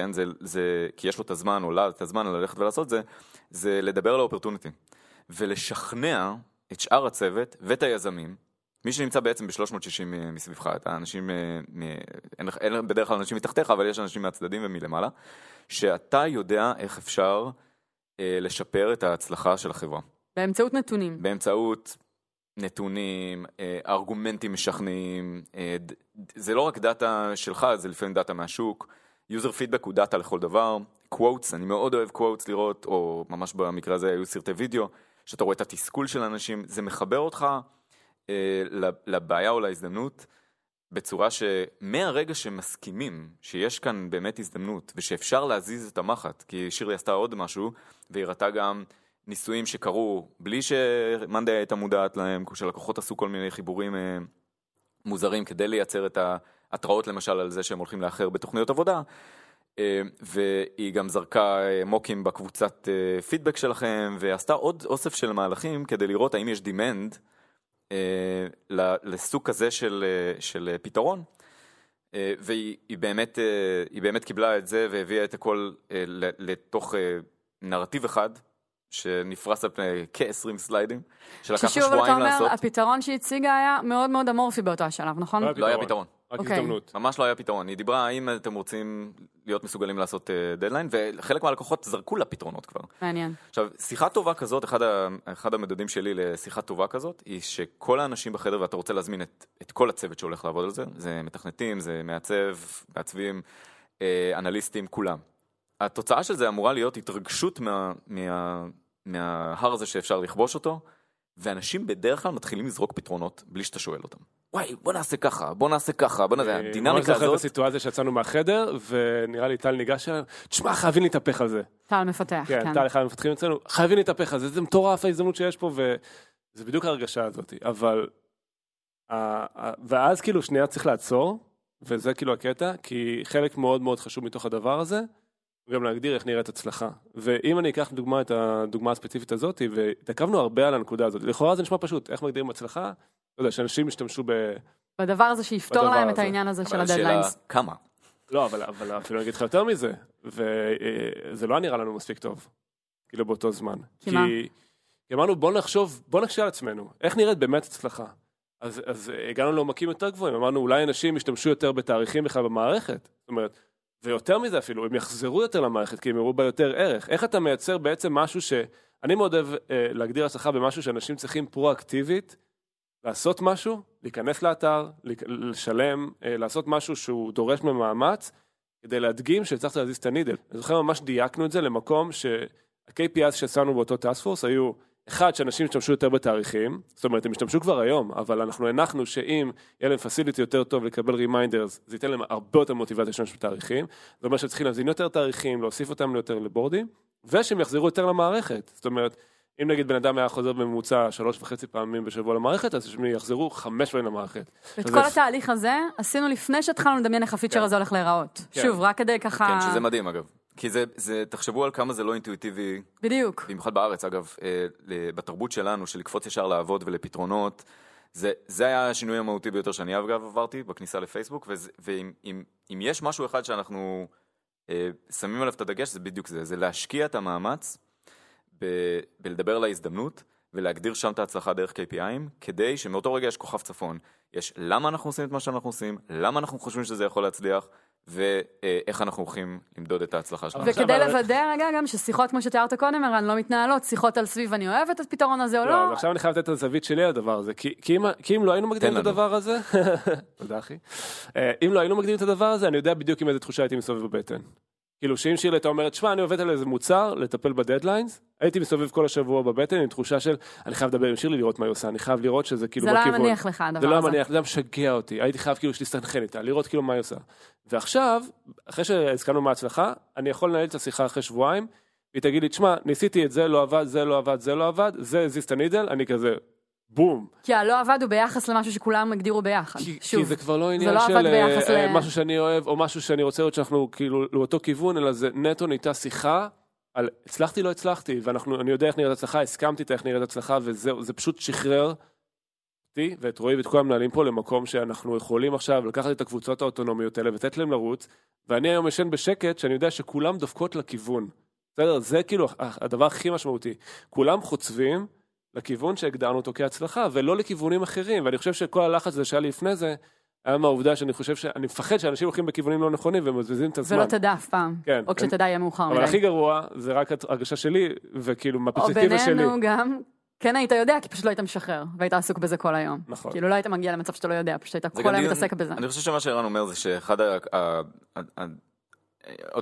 כי יש לו את הזמן או לה את הזמן ללכת ולעשות זה, זה לדבר על האופורטוניטי. ולשכנע את שאר הצוות ואת היזמים, מי שנמצא בעצם ב-360 מסביבך, את האנשים, אין בדרך כלל אנשים מתחתיך, אבל יש אנשים מהצדדים ומלמעלה, שאתה יודע איך אפשר לשפר את ההצלחה של החברה. באמצעות נתונים. באמצעות נתונים, ארגומנטים משכנעים, זה לא רק דאטה שלך, זה לפעמים דאטה מהשוק, יוזר פידבק הוא דאטה לכל דבר, קוואטס, אני מאוד אוהב קוואטס לראות, או ממש במקרה הזה היו סרטי וידאו, שאתה רואה את התסכול של אנשים, זה מחבר אותך לבעיה או להזדמנות, בצורה שמהרגע שמסכימים, שיש כאן באמת הזדמנות, ושאפשר להזיז את המחט, כי שירלי עשתה עוד משהו, והיא ראתה גם ניסויים שקרו, בלי שמנדי הייתה מודעת להם, כשלקוחות עשו כל מיני חיבורים מוזרים, כדי לייצר את ההתראות למשל, על זה שהם הולכים לאחר בתוכניות עבודה, והיא גם זרקה מוקים בקבוצת פידבק שלכם, ועשתה עוד אוסף של מהלכים כדי לראות האם יש דימנד לסוג כזה של פתרון, והיא באמת קיבלה את זה והביאה את הכל לתוך נרטיב אחד שנפרס על פני כ-20 סליידים, שלקח שבועיים לעשות. ששוב, אתה אומר, הפתרון שהציגה היה מאוד מאוד אמורפי באותו השלב, נכון? לא היה פתרון. ממש לא היה פתרון. היא דיברה, האם אתם רוצים להיות מסוגלים לעשות דדליין, וחלק מהלקוחות זרקו לה פתרונות כבר. מעניין. עכשיו, שיחה טובה כזאת, אחד המדדים שלי לשיחה טובה כזאת, היא שכל האנשים בחדר, ואתה רוצה להזמין את כל הצוות שהולך לעבוד על זה, זה מתכנתים, זה מעצבים, אנליסטים, כולם. התוצאה של זה אמורה להיות התרגשות מההר הזה שאפשר לכבוש אותו, ואנשים בדרך כלל מתחילים לזרוק פתרונות בלי שאתה שואל אותם. וואי, בוא נעשה ככה, בוא נעשה ככה, בוא נעשה, הדינמיקה הזאת. הסיטואציה שיצאנו מהחדר, ונראה לי טל ניגש, תשמע, חייבים להתהפך על זה. טל מפתח, כן. כן, טל אחד המפתחים אצלנו, חייבים להתהפך על זה, זה מטורף ההזדמנות שיש פה, וזה בדיוק ההרגשה הזאת, אבל ואז כאילו שנייה צריך לעצור, וזה כאילו הקטע, כי חלק מאוד מאוד חשוב מתוך הדבר הזה, גם להגדיר איך נראית הצלחה. ואם אני אקח דוגמה את הדוגמה הספציפית הזאת, ותקבנו הרבה על הנקודה הזאת, לכאורה זה נשמע פשוט, איך מגדירים הצלחה? לא יודע, שאנשים ישתמשו בדבר הזה שיפתור להם את העניין הזה של הדדליינס. כמה? לא, אבל אפילו נגיד לך יותר מזה, וזה לא נראה לנו מספיק טוב, כאילו באותו זמן. כי אמרנו, בוא נחשוב, בוא נקשה על עצמנו, איך נראית באמת הצלחה? אז הגענו לעומקים יותר גבוהים, אמרנו, אולי אנשים ישתמשו יותר בתאריכים בכלל במערכת, זאת אומרת, ויותר מזה אפילו, הם יחזרו יותר למערכת, כי הם יראו בה יותר ערך. איך אתה מייצר בעצם משהו אני מאוד אוהב להגדיר הצלחה במשהו שאנשים צריכים פרו-אקטיבית, לעשות משהו, להיכנס לאתר, לשלם, לעשות משהו שהוא דורש ממאמץ, כדי להדגים שצריך להזיז את הנידל. אז לכן ממש דייקנו את זה למקום שה-KPIs שעשינו באותו טאספורס היו, אחד, שאנשים השתמשו יותר בתאריכים, זאת אומרת, הם השתמשו כבר היום, אבל אנחנו הנחנו שאם יהיה להם פסיליטי יותר טוב לקבל רימיינדרס, זה ייתן להם הרבה יותר מוטיבציה לשתמש בתאריכים, זאת אומרת שצריכים להזין יותר תאריכים, להוסיף אותם יותר לבורדים, ושהם יחזרו יותר למערכת, זאת אומרת, אם נגיד בן אדם היה חוזר בממוצע 3.5 פעמים בשבוע למערכת, אז הם יחזרו 5 פעמים למערכת. ואת כל התהליך הזה עשינו לפני שהתחלנו לדמיין איך הפיצ'ר הזה הולך להיראות. שוב, רק כדי ככה... כן, שזה מדהים אגב. כי זה, תחשבו על כמה זה לא אינטואיטיבי. בדיוק. במיוחד בארץ, אגב, בתרבות שלנו, של לקפוץ ישר לעבוד ולפתרונות, זה היה השינוי המהותי ביותר שאני אגב עברתי בכניסה לפייסבוק, ואם יש משהו אחד שאנחנו שמים עליו את הדגש, זה בדיוק זה להשקיע את המאמץ בלדבר על ההזדמנות, ולהגדיר שם את ההצלחה דרך KPI'ים, כדי שמאותו רגע יש כוכב צפון. יש למה אנחנו עושים את מה שאנחנו עושים, למה אנחנו חושבים שזה יכול להצליח, ואיך אנחנו הולכים למדוד את ההצלחה שלנו. וכדי לוודא רגע גם ששיחות, כמו שתיארת קודם, אירן, לא מתנהלות, שיחות על סביב, אני אוהב את הפתרון הזה או לא. לא, ועכשיו אני חייב לתת את הזווית שלי על הדבר הזה, כי אם לא היינו מגדירים את הדבר הזה, תודה אחי, אם לא היינו מגדירים את הדבר הזה, אני יודע בדיוק עם איזה תחושה הייתי מסובב בבטן. כאילו שאם שירלי הייתה אומרת, שמה, אני עובדת על איזה מוצר, לטפל בדדליינס, הייתי מסובב כל השבוע בבטן עם תחושה של, אני חייב לדבר עם שירלי לראות מה היא עושה, אני חייב לראות שזה כאילו בכיוון. זה לא מניח לך הדבר הזה. זה לא מניח, זה משגע אותי, הייתי חייב כאילו שתסתנחן איתה, לראות כאילו מה היא עושה. ועכשיו, אחרי שהזכרנו מההצלחה, אני יכול לנהל את השיחה אחרי שבועיים, והיא תגיד לי, שמה, ניסיתי את זה, לא עבד, זה לא עבד, זה לא עבד, זה הזיז את הנידל, אני כזה... בום. כי הלא עבד הוא ביחס למשהו שכולם הגדירו ביחד. כי זה כבר לא עניין של משהו שאני אוהב, או משהו שאני רוצה להיות שאנחנו כאילו לאותו כיוון, אלא זה נטו נהייתה שיחה על הצלחתי, לא הצלחתי, ואני יודע איך נראית הצלחה, הסכמתי איך נראית הצלחה, וזה פשוט שחרר אותי ואת רועי ואת כל המנהלים פה למקום שאנחנו יכולים עכשיו לקחת את הקבוצות האוטונומיות האלה ותת להם לרוץ, ואני היום ישן בשקט שאני יודע שכולם דופקות לכיוון. זה כאילו הדבר הכי משמעותי. כולם חוצבים לכיוון שהגדרנו אותו כהצלחה, ולא לכיוונים אחרים, ואני חושב שכל הלחץ הזה שהיה לי לפני זה, היה מהעובדה שאני חושב שאני מפחד שאנשים הולכים בכיוונים לא נכונים, ומזבזים את הזמן. ולא תדע אף פעם, כן. או כשתדע יהיה מאוחר. אבל הכי גרוע, זה רק הרגשה שלי, וכאילו מהפרספקטיבה שלי. או בינינו גם, כן היית יודע, כי פשוט לא היית משחרר, והיית עסוק בזה כל היום. נכון. כאילו לא היית מגיע למצב שאתה לא יודע, פשוט היית כל היום מתעסק בזה. אני חושב שמה שאירן אומר זה שאחד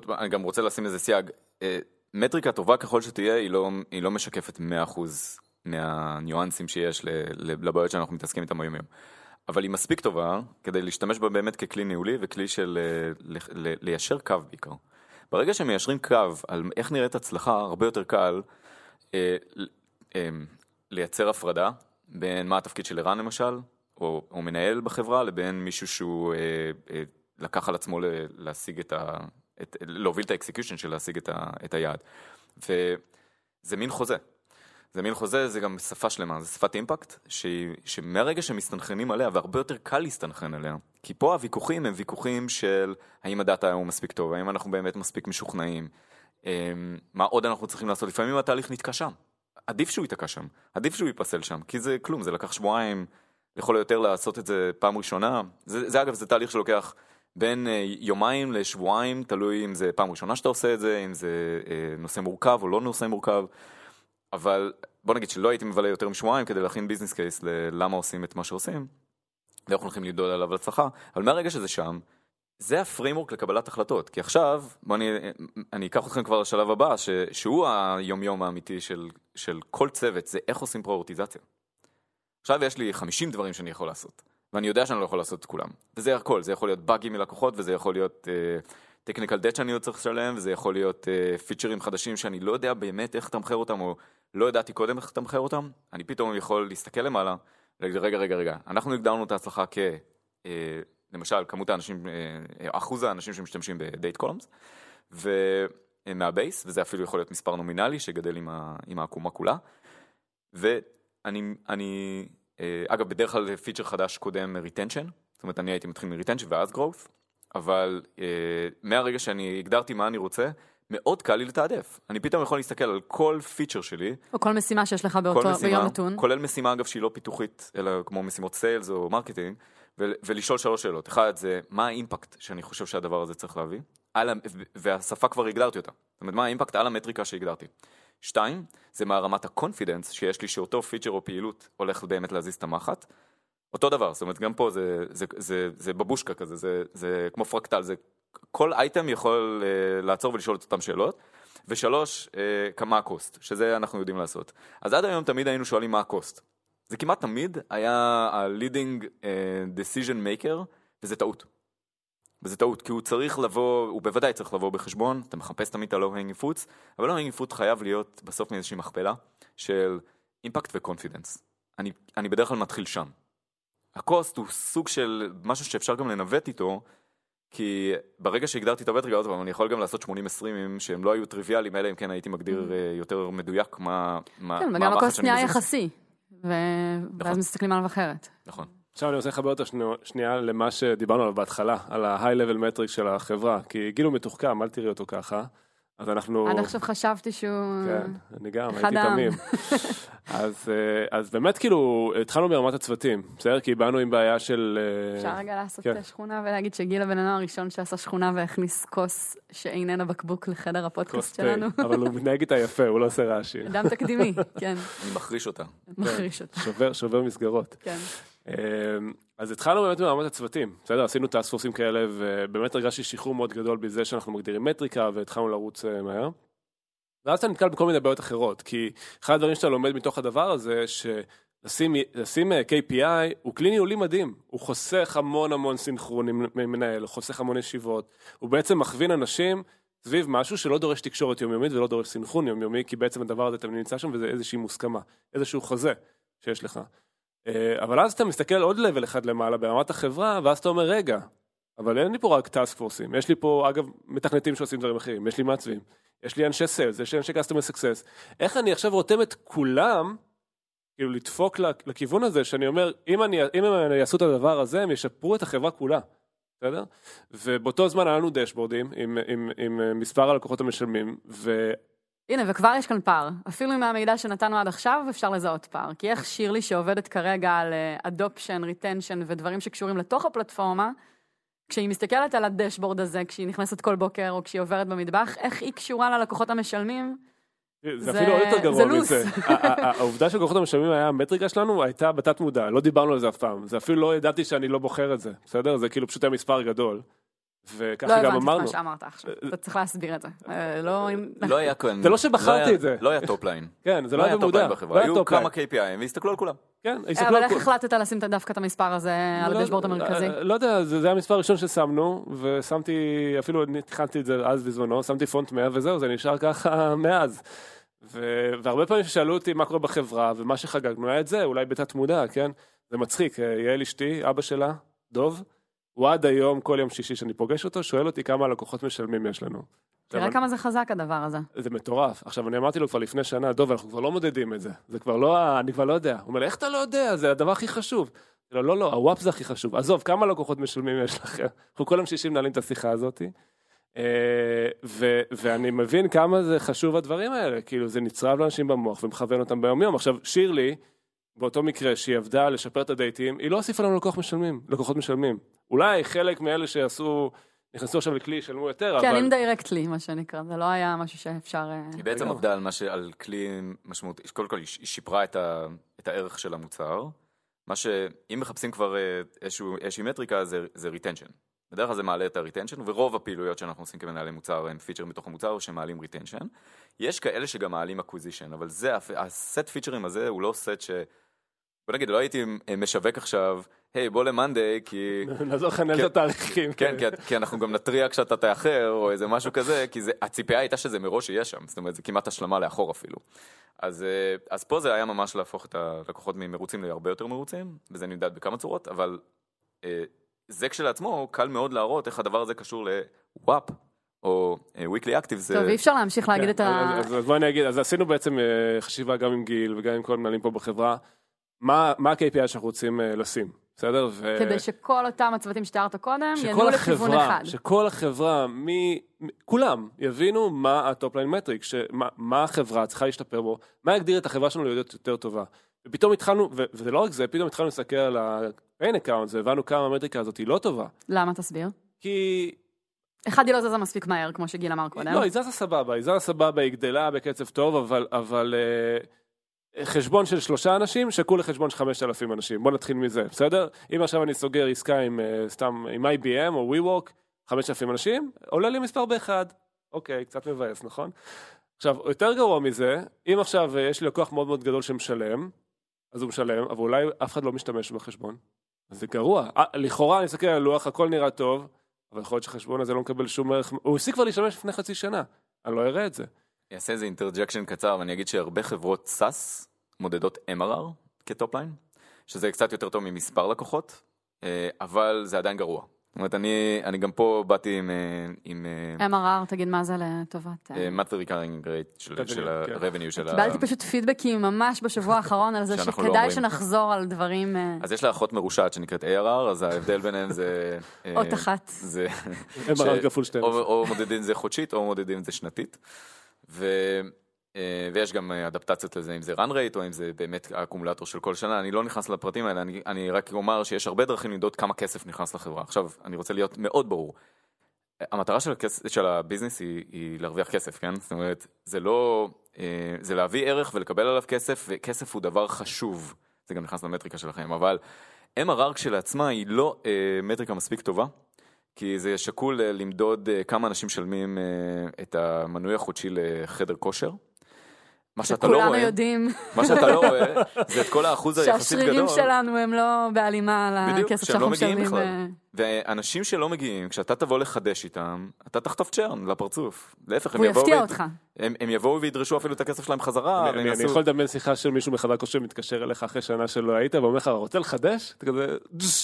אני גם רוצה לשים איזה סייג, מטריקה טובה ככל שתהיה, היא לא משקפת 100% מהניואנסים שיש לבעיות שאנחנו מתעסקים איתם היום יום. אבל היא מספיק טובה כדי להשתמש בה באמת ככלי ניהולי וכלי של ליישר קו בעיקר. ברגע שמיישרים קו על איך נראית הצלחה, הרבה יותר קל לייצר הפרדה בין מה התפקיד של אירן למשל, או מנהל בחברה, לבין מישהו שהוא לקח על עצמו להוביל את האקסקיושן של להשיג את היעד. וזה מין חוזה. זה מין חוזה, זה גם שפה שלמה, זה שפת אימפקט, שמהרגע שמסתנחנים עליה, והרבה יותר קל להסתנחן עליה, כי פה הוויכוחים הם ויכוחים של האם הדאטה הוא מספיק טוב, האם אנחנו באמת מספיק משוכנעים, מה עוד אנחנו צריכים לעשות, לפעמים התהליך נתקע שם, עדיף שהוא ייתקע שם, עדיף שהוא ייפסל שם, כי זה כלום, זה לקח שבועיים, לכל היותר לעשות את זה פעם ראשונה, זה אגב, זה תהליך שלוקח בין יומיים לשבועיים, תלוי אם זה פעם ראשונה שאתה עושה את זה, אם זה נושא מורכב או לא נושא מורכב, אבל בוא נגיד שלא הייתי מבלה יותר משבועיים כדי להכין ביזנס קייס ללמה עושים את מה שעושים, ואנחנו הולכים לדעול עליו הצלחה, אבל מהרגע שזה שם, זה הפרימורק לקבלת החלטות, כי עכשיו, אני אקח אתכם כבר לשלב הבא, שהוא היומיום האמיתי של כל צוות, זה איך עושים פריאורטיזציה. עכשיו יש לי 50 דברים שאני יכול לעשות, ואני יודע שאני לא יכול לעשות את כולם, וזה הכל, זה יכול להיות באגים מלקוחות, וזה יכול להיות... technical debt שאני עוד צריך לשלם, וזה יכול להיות פיצ'רים חדשים שאני לא יודע באמת איך תמחר אותם, או לא ידעתי קודם איך תמחר אותם, אני פתאום יכול להסתכל למעלה, רגע, אנחנו הגדרנו את ההצלחה כ... למשל, כמות האנשים, אחוז האנשים שמשתמשים בדייט קולומס, ומהבייס, וזה אפילו יכול להיות מספר נומינלי שגדל עם העקומה כולה, ואני, אגב, בדרך כלל פיצ'ר חדש קודם retention, זאת אומרת, אני הייתי מתחיל מ-retention ואז growth, אבל מהרגע שאני הגדרתי מה אני רוצה, מאוד קל לי לתעדף. אני פתאום יכול להסתכל על כל פיצ'ר שלי. או כל משימה שיש לך באותו, משימה, ביום נתון. כולל משימה, אגב, שהיא לא פיתוחית, אלא כמו משימות סיילס או מרקטינג, ולשאול שלוש שאלות. אחד זה, מה האימפקט שאני חושב שהדבר הזה צריך להביא? והשפה כבר הגדרתי אותה. זאת אומרת, מה האימפקט על המטריקה שהגדרתי? שתיים, זה מה רמת הקונפידנס שיש לי שאותו פיצ'ר או פעילות הולך באמת להזיז את המחט. אותו דבר, זאת אומרת, גם פה זה בבושקה כזה, זה כמו פרקטל, זה כל אייטם יכול לעצור ולשאול את אותם שאלות. ושלוש, כמה הקוסט, שזה אנחנו יודעים לעשות. אז עד היום תמיד היינו שואלים מה הקוסט. זה כמעט תמיד היה ה-leading decision maker, וזה טעות, כי הוא צריך לבוא, הוא בוודאי צריך לבוא בחשבון, אתה מחפש תמיד את ה-low-hanging fruits, אבל low-hanging fruit חייב להיות בסוף מאיזושהי מכפלה של אימפקט וקונפידנס. אני בדרך כלל מתחיל שם. הקוסט הוא סוג של משהו שאפשר גם לנווט איתו, כי ברגע שהגדרתי את המטריקה, עוד פעם, אני יכול גם לעשות 80-20 שהם לא היו טריוויאליים, אלא אם כן הייתי מגדיר יותר מדויק מה... כן, וגם הקוסט נהיה יחסי, ואז מסתכלים עליו אחרת. נכון. עכשיו אני רוצה לחבר אותה שנייה למה שדיברנו עליו בהתחלה, על ה-high-level מטריק של החברה, כי גילו מתוחכם, אל תראי אותו ככה. אז אנחנו... עד עכשיו חשבתי שהוא... כן, אני גם, הייתי תמים. אז באמת כאילו, התחלנו מרמת הצוותים, בסדר? כי באנו עם בעיה של... אפשר רגע לעשות שכונה ולהגיד שגילה בן הנוער הראשון שעשה שכונה והכניס כוס שאיננה בקבוק לחדר הפודקאסט שלנו. אבל הוא מנהג איתה יפה, הוא לא עושה רעשי. אדם תקדימי, כן. אני מחריש אותה. שובר מסגרות. כן. אז התחלנו באמת מרמת הצוותים, בסדר, עשינו טאספורסים כאלה, ובאמת הרגשתי שחרור מאוד גדול בזה שאנחנו מגדירים מטריקה, והתחלנו לרוץ מהר. ואז אתה נתקל בכל מיני בעיות אחרות, כי אחד הדברים שאתה לומד מתוך הדבר הזה, שלשים KPI, הוא כלי ניהולי מדהים, הוא חוסך המון סינכרונים ממנהל, הוא חוסך המון ישיבות, הוא בעצם מכווין אנשים סביב משהו שלא דורש תקשורת יומיומית, ולא דורש סינכרון יומיומי, כי בעצם הדבר הזה אתה נמצא שם, וזה איזושהי מוסכמה, איזשהו חוזה שיש לך. אבל אז אתה מסתכל עוד לבל אחד למעלה ברמת החברה, ואז אתה אומר, רגע, אבל אין לי פה רק טאסק פורסים, יש לי פה, אגב, מתכנתים שעושים דברים אחרים, יש לי מעצבים, יש לי אנשי סלס, יש לי אנשי קסטומר סקסס, איך אני עכשיו רותם את כולם, כאילו לדפוק לכיוון הזה, שאני אומר, אם הם יעשו את הדבר הזה, הם ישפרו את החברה כולה, בסדר? ובאותו זמן עלינו דשבורדים, עם מספר הלקוחות המשלמים, הנה, וכבר יש כאן פער. אפילו עם המידע שנתנו עד עכשיו, אפשר לזהות פער. כי איך שירלי שעובדת כרגע על adoption, retention ודברים שקשורים לתוך הפלטפורמה, כשהיא מסתכלת על הדשבורד הזה, כשהיא נכנסת כל בוקר או כשהיא עוברת במטבח, איך היא קשורה ללקוחות המשלמים? זה אפילו עוד יותר גרוע מזה. העובדה של לקוחות המשלמים היה המטריקה שלנו, הייתה בתת מודע, לא דיברנו על זה אף פעם. זה אפילו לא ידעתי שאני לא בוחר את זה. בסדר? זה כאילו פשוט היה מספר גדול. וככה גם אמרנו. לא הבנתי מה שאמרת עכשיו, אתה צריך להסביר את זה. לא היה כאן. זה לא שבחרתי את זה. לא היה טופליין. כן, זה לא היה טופליין בחברה. היו כמה KPI'ים והסתכלו על כולם. כן, הסתכלו על כולם. אבל איך החלטת לשים דווקא את המספר הזה על הדשבורד המרכזי? לא יודע, זה המספר הראשון ששמנו, ושמתי, אפילו התחלתי את זה אז בזמנו, שמתי פונט 100 וזהו, זה נשאר ככה מאז. והרבה פעמים ששאלו אותי מה קורה בחברה, ומה שחגגנו היה את זה, אולי בתת מודע, כן? זה מצחיק, יעל אשתי, אבא שלה, דוב. הוא עד היום, כל יום שישי שאני פוגש אותו, שואל אותי כמה לקוחות משלמים יש לנו. תראה כמה זה חזק הדבר הזה. זה מטורף. עכשיו, אני אמרתי לו כבר לפני שנה, דוב, אנחנו כבר לא מודדים את זה. זה כבר לא, אני כבר לא יודע. הוא אומר, איך אתה לא יודע? זה הדבר הכי חשוב. לא, הוואפ זה הכי חשוב. עזוב, כמה לקוחות משלמים יש לכם? אנחנו כל יום שישי מנהלים את השיחה הזאת. ואני מבין כמה זה חשוב הדברים האלה. כאילו, זה נצרב לאנשים במוח ומכוון אותם ביום-יום. עכשיו, שירלי, באותו מקרה שהיא עבדה לשפר את הדייטים, היא לא הוסיפה לנו לקוחות משלמים. אולי חלק מאלה שעשו, נכנסו עכשיו לכלי, שלמו יותר, אבל... כן, אם דירקטלי, מה שנקרא, זה לא היה משהו שאפשר... היא בעצם עבדה על כלי משמעות, קודם כל, היא שיפרה את הערך של המוצר, מה שאם מחפשים כבר איזושהי מטריקה, זה retention. בדרך כלל זה מעלה את ה-retention, ורוב הפעילויות שאנחנו עושים כמנהלי מוצר, הם פיצ'רים בתוך המוצר, שמעלים retention. יש כאלה שגם מעלים acquisition, אבל הסט פיצ'רים הזה, הוא לא סט ש... בוא נגיד, לא הייתי משווק עכשיו היי, בוא למאנדיי, כי... נעזור לך לנהל את התאריכים. כן, כי אנחנו גם נטריע כשאתה תאחר, או איזה משהו כזה, כי הציפייה הייתה שזה מראש יהיה שם, זאת אומרת, זה כמעט השלמה לאחור אפילו. אז פה זה היה ממש להפוך את הלקוחות ממרוצים להרבה יותר מרוצים, וזה נמדד בכמה צורות, אבל זה כשלעצמו, קל מאוד להראות איך הדבר הזה קשור ל-WAP, או weekly active. זה... טוב, אי אפשר להמשיך להגיד את ה... אז בוא אני אגיד, אז עשינו בעצם חשיבה גם עם גיל, וגם עם כל מנהלים פה בחברה, מה ה-KPI שאנחנו רוצים לשים? בסדר? כדי שכל אותם הצוותים שתיארת קודם, ינעו לכיוון אחד. שכל החברה, כולם יבינו מה הטופליין מטריק, מה החברה צריכה להשתפר בו, מה יגדיר את החברה שלנו להיות יותר טובה. ופתאום התחלנו, וזה לא רק זה, פתאום התחלנו לסקר על ה-Pain Account, והבנו כמה המטריקה הזאת היא לא טובה. למה תסביר? כי... אחד היא לא זזה מספיק מהר, כמו שגיל אמר קודם. לא, היא זזה סבבה, היא גדלה בקצב טוב, אבל... חשבון של 3 אנשים, שקול לחשבון של 5,000 אנשים. בוא נתחיל מזה, בסדר? אם עכשיו אני סוגר עסקה עם IBM או WeWork, 5,000 אנשים, עולה לי מספר באחד. אוקיי, קצת מבאס, נכון? עכשיו, יותר גרוע מזה, אם עכשיו יש לי לקוח מאוד מאוד גדול שמשלם, אז הוא משלם, אבל אולי אף אחד לא משתמש בחשבון. אז זה גרוע. לכאורה, אני אסתכל על הלוח, הכל נראה טוב, אבל יכול להיות שחשבון הזה לא מקבל שום ערך. הוא הפסיק כבר להשתמש לפני חצי שנה. אני לא אראה את זה. יעשה איזה אינטרג'קשן קצר, ואני אגיד שהרבה חברות SAS מודדות MRR כטופליין, שזה קצת יותר טוב ממספר לקוחות, אבל זה עדיין גרוע. זאת אומרת, אני גם פה באתי עם... MRR, תגיד מה זה לטובת. Monthly Recurring Rate של ה-revenue של ה... קיבלתי פשוט פידבקים ממש בשבוע האחרון על זה שכדאי שנחזור על דברים... אז יש לה אחות מרושעת שנקראת ARR, אז ההבדל ביניהם זה... עוד אחת. MRR כפול 12. או מודדים זה חודשית, או מודדים זה שנתית. ויש גם אדפטציות לזה, אם זה run rate או אם זה באמת האקומולטור של כל שנה. אני לא נכנס לפרטים האלה, אני רק אומר שיש הרבה דרכים לדעות כמה כסף נכנס לחברה. עכשיו, אני רוצה להיות מאוד ברור. המטרה של הביזנס היא להרוויח כסף, כן? זאת אומרת, זה להביא ערך ולקבל עליו כסף, וכסף הוא דבר חשוב. זה גם נכנס למטריקה שלכם, אבל MRR כשלעצמה היא לא מטריקה מספיק טובה. כי זה שקול למדוד כמה אנשים שלמים את המנוי החודשי לחדר כושר. מה שאתה לא רואה. כולנו יודעים. מה שאתה לא רואה, זה את כל האחוז היחסית גדול. שהשרירים שלנו הם לא בהלימה על הכסף שאנחנו משלמים. בדיוק, שהם לא מגיעים בכלל. ואנשים שלא מגיעים, כשאתה תבוא לחדש איתם, אתה תחטוף צ'רן לפרצוף. להפך, הוא יפתיע אותך. הם יבואו וידרשו אפילו את הכסף שלהם חזרה. אני יכול לדמיין שיחה של מישהו מחדר כושר מתקשר אליך אחרי שנה שלא היית, ואומר לך, רוצה לחדש? אתה כזה,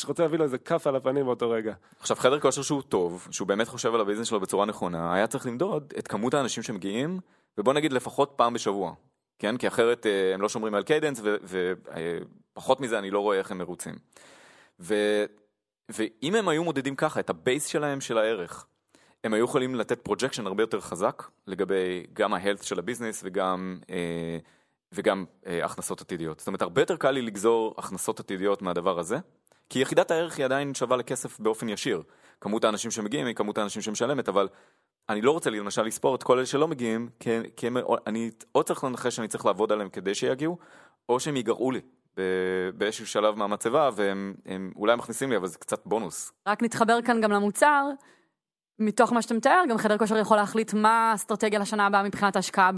רוצה להביא לו איזה כף על הפנים באותו רגע. עכשיו, חדר כושר שהוא טוב, שהוא באמת חושב על הביזנס שלו בצורה נכונה, היה צריך למדוד את כמות האנשים שמגיעים, ובוא נגיד לפחות פעם בשבוע, כן? כי אחרת הם לא שומרים על קיידנס, ופחות מזה אני לא רואה איך הם מרוצים. ואם הם היו מודדים ככה, את הבייס שלהם של הערך, הם היו יכולים לתת פרוג'קשן הרבה יותר חזק, לגבי גם ההלט של הביזנס, וגם הכנסות עתידיות. זאת אומרת, הרבה יותר קל לי לגזור הכנסות עתידיות מהדבר הזה, כי יחידת הערך היא עדיין שווה לכסף באופן ישיר. כמות האנשים שמגיעים היא כמות האנשים שמשלמת, אבל אני לא רוצה למשל לספור את כל אלה שלא מגיעים, כי אני או צריך לנחש שאני צריך לעבוד עליהם כדי שיגיעו, או שהם ייגרעו לי באיזשהו שלב מהמצבה, והם אולי מכניסים לי, אבל זה קצת בונוס. רק נתחבר כאן גם למוצר, מתוך מה שאתה מתאר, גם חדר כושר יכול להחליט מה האסטרטגיה לשנה הבאה מבחינת ההשקעה